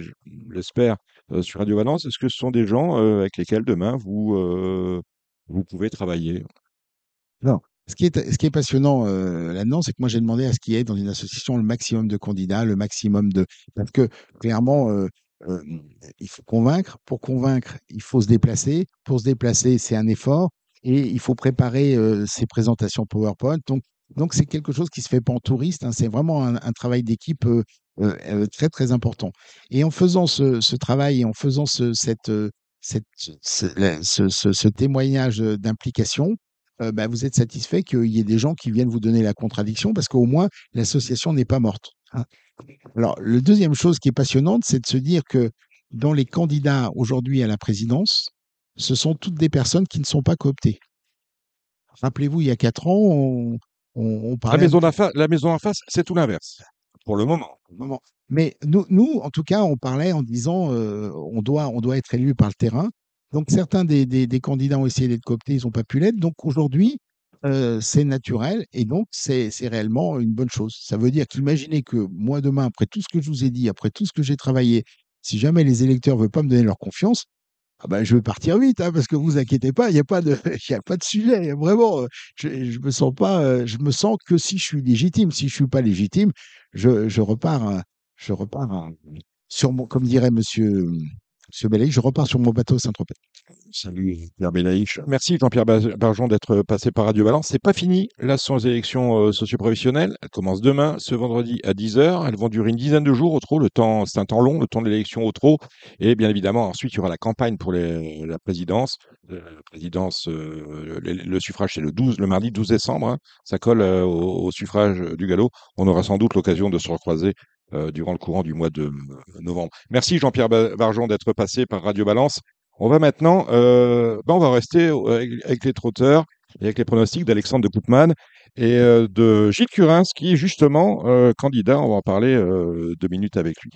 j'espère, sur Radio Balance. Est-ce que ce sont des gens avec lesquels demain vous pouvez travailler ? Non. Ce qui est passionnant là-dedans, c'est que moi j'ai demandé à ce qu'il y ait dans une association le maximum de candidats, le maximum de... Parce que clairement, il faut convaincre. Pour convaincre, il faut se déplacer. Pour se déplacer, c'est un effort. Et il faut préparer ses présentations PowerPoint. Donc c'est quelque chose qui se fait pas en touriste. Hein. C'est vraiment un travail d'équipe très, très important. Et en faisant ce travail et en faisant ce témoignage d'implication, vous êtes satisfait qu'il y ait des gens qui viennent vous donner la contradiction, parce qu'au moins l'association n'est pas morte. Hein. Alors, la deuxième chose qui est passionnante, c'est de se dire que dans les candidats aujourd'hui à la présidence, ce sont toutes des personnes qui ne sont pas cooptées. Rappelez-vous, il y a 4 ans, on parlait... La maison en face, c'est tout l'inverse, pour le moment. Mais nous, en tout cas, on parlait en disant on doit être élu par le terrain. Donc, certains des candidats ont essayé d'être cooptés, ils n'ont pas pu l'être. Donc, aujourd'hui, c'est naturel et donc, c'est réellement une bonne chose. Ça veut dire qu'imaginez que moi, demain, après tout ce que je vous ai dit, après tout ce que j'ai travaillé, si jamais les électeurs ne veulent pas me donner leur confiance, je vais partir vite, hein, parce que vous inquiétez pas, il n'y a pas de sujet. Vraiment, je me sens que si je suis légitime. Si je ne suis pas légitime, je repars sur mon, comme dirait monsieur... Monsieur Bellaigue, je repars sur mon bateau Saint-Tropez. Salut, Jean-Pierre Bellaigue. Merci, Jean-Pierre Barjon, d'être passé par Radio Balance. C'est pas fini. Là, ce sont les élections socioprofessionnelles. Elles commencent demain, ce vendredi à 10h. Elles vont durer une dizaine de jours au Trot. C'est un temps long, le temps de l'élection au Trot. Et bien évidemment, ensuite, il y aura la campagne pour la présidence. Le suffrage, c'est le mardi 12 décembre. Hein. Ça colle au suffrage du galop. On aura sans doute l'occasion de se recroiser durant le courant du mois de novembre. Merci Jean-Pierre Barjon d'être passé par Radio Balance. On va maintenant, on va rester avec les trotteurs et avec les pronostics d'Alexandre de Koopman et de Gilles Curins, qui est justement candidat. On va en parler 2 minutes avec lui.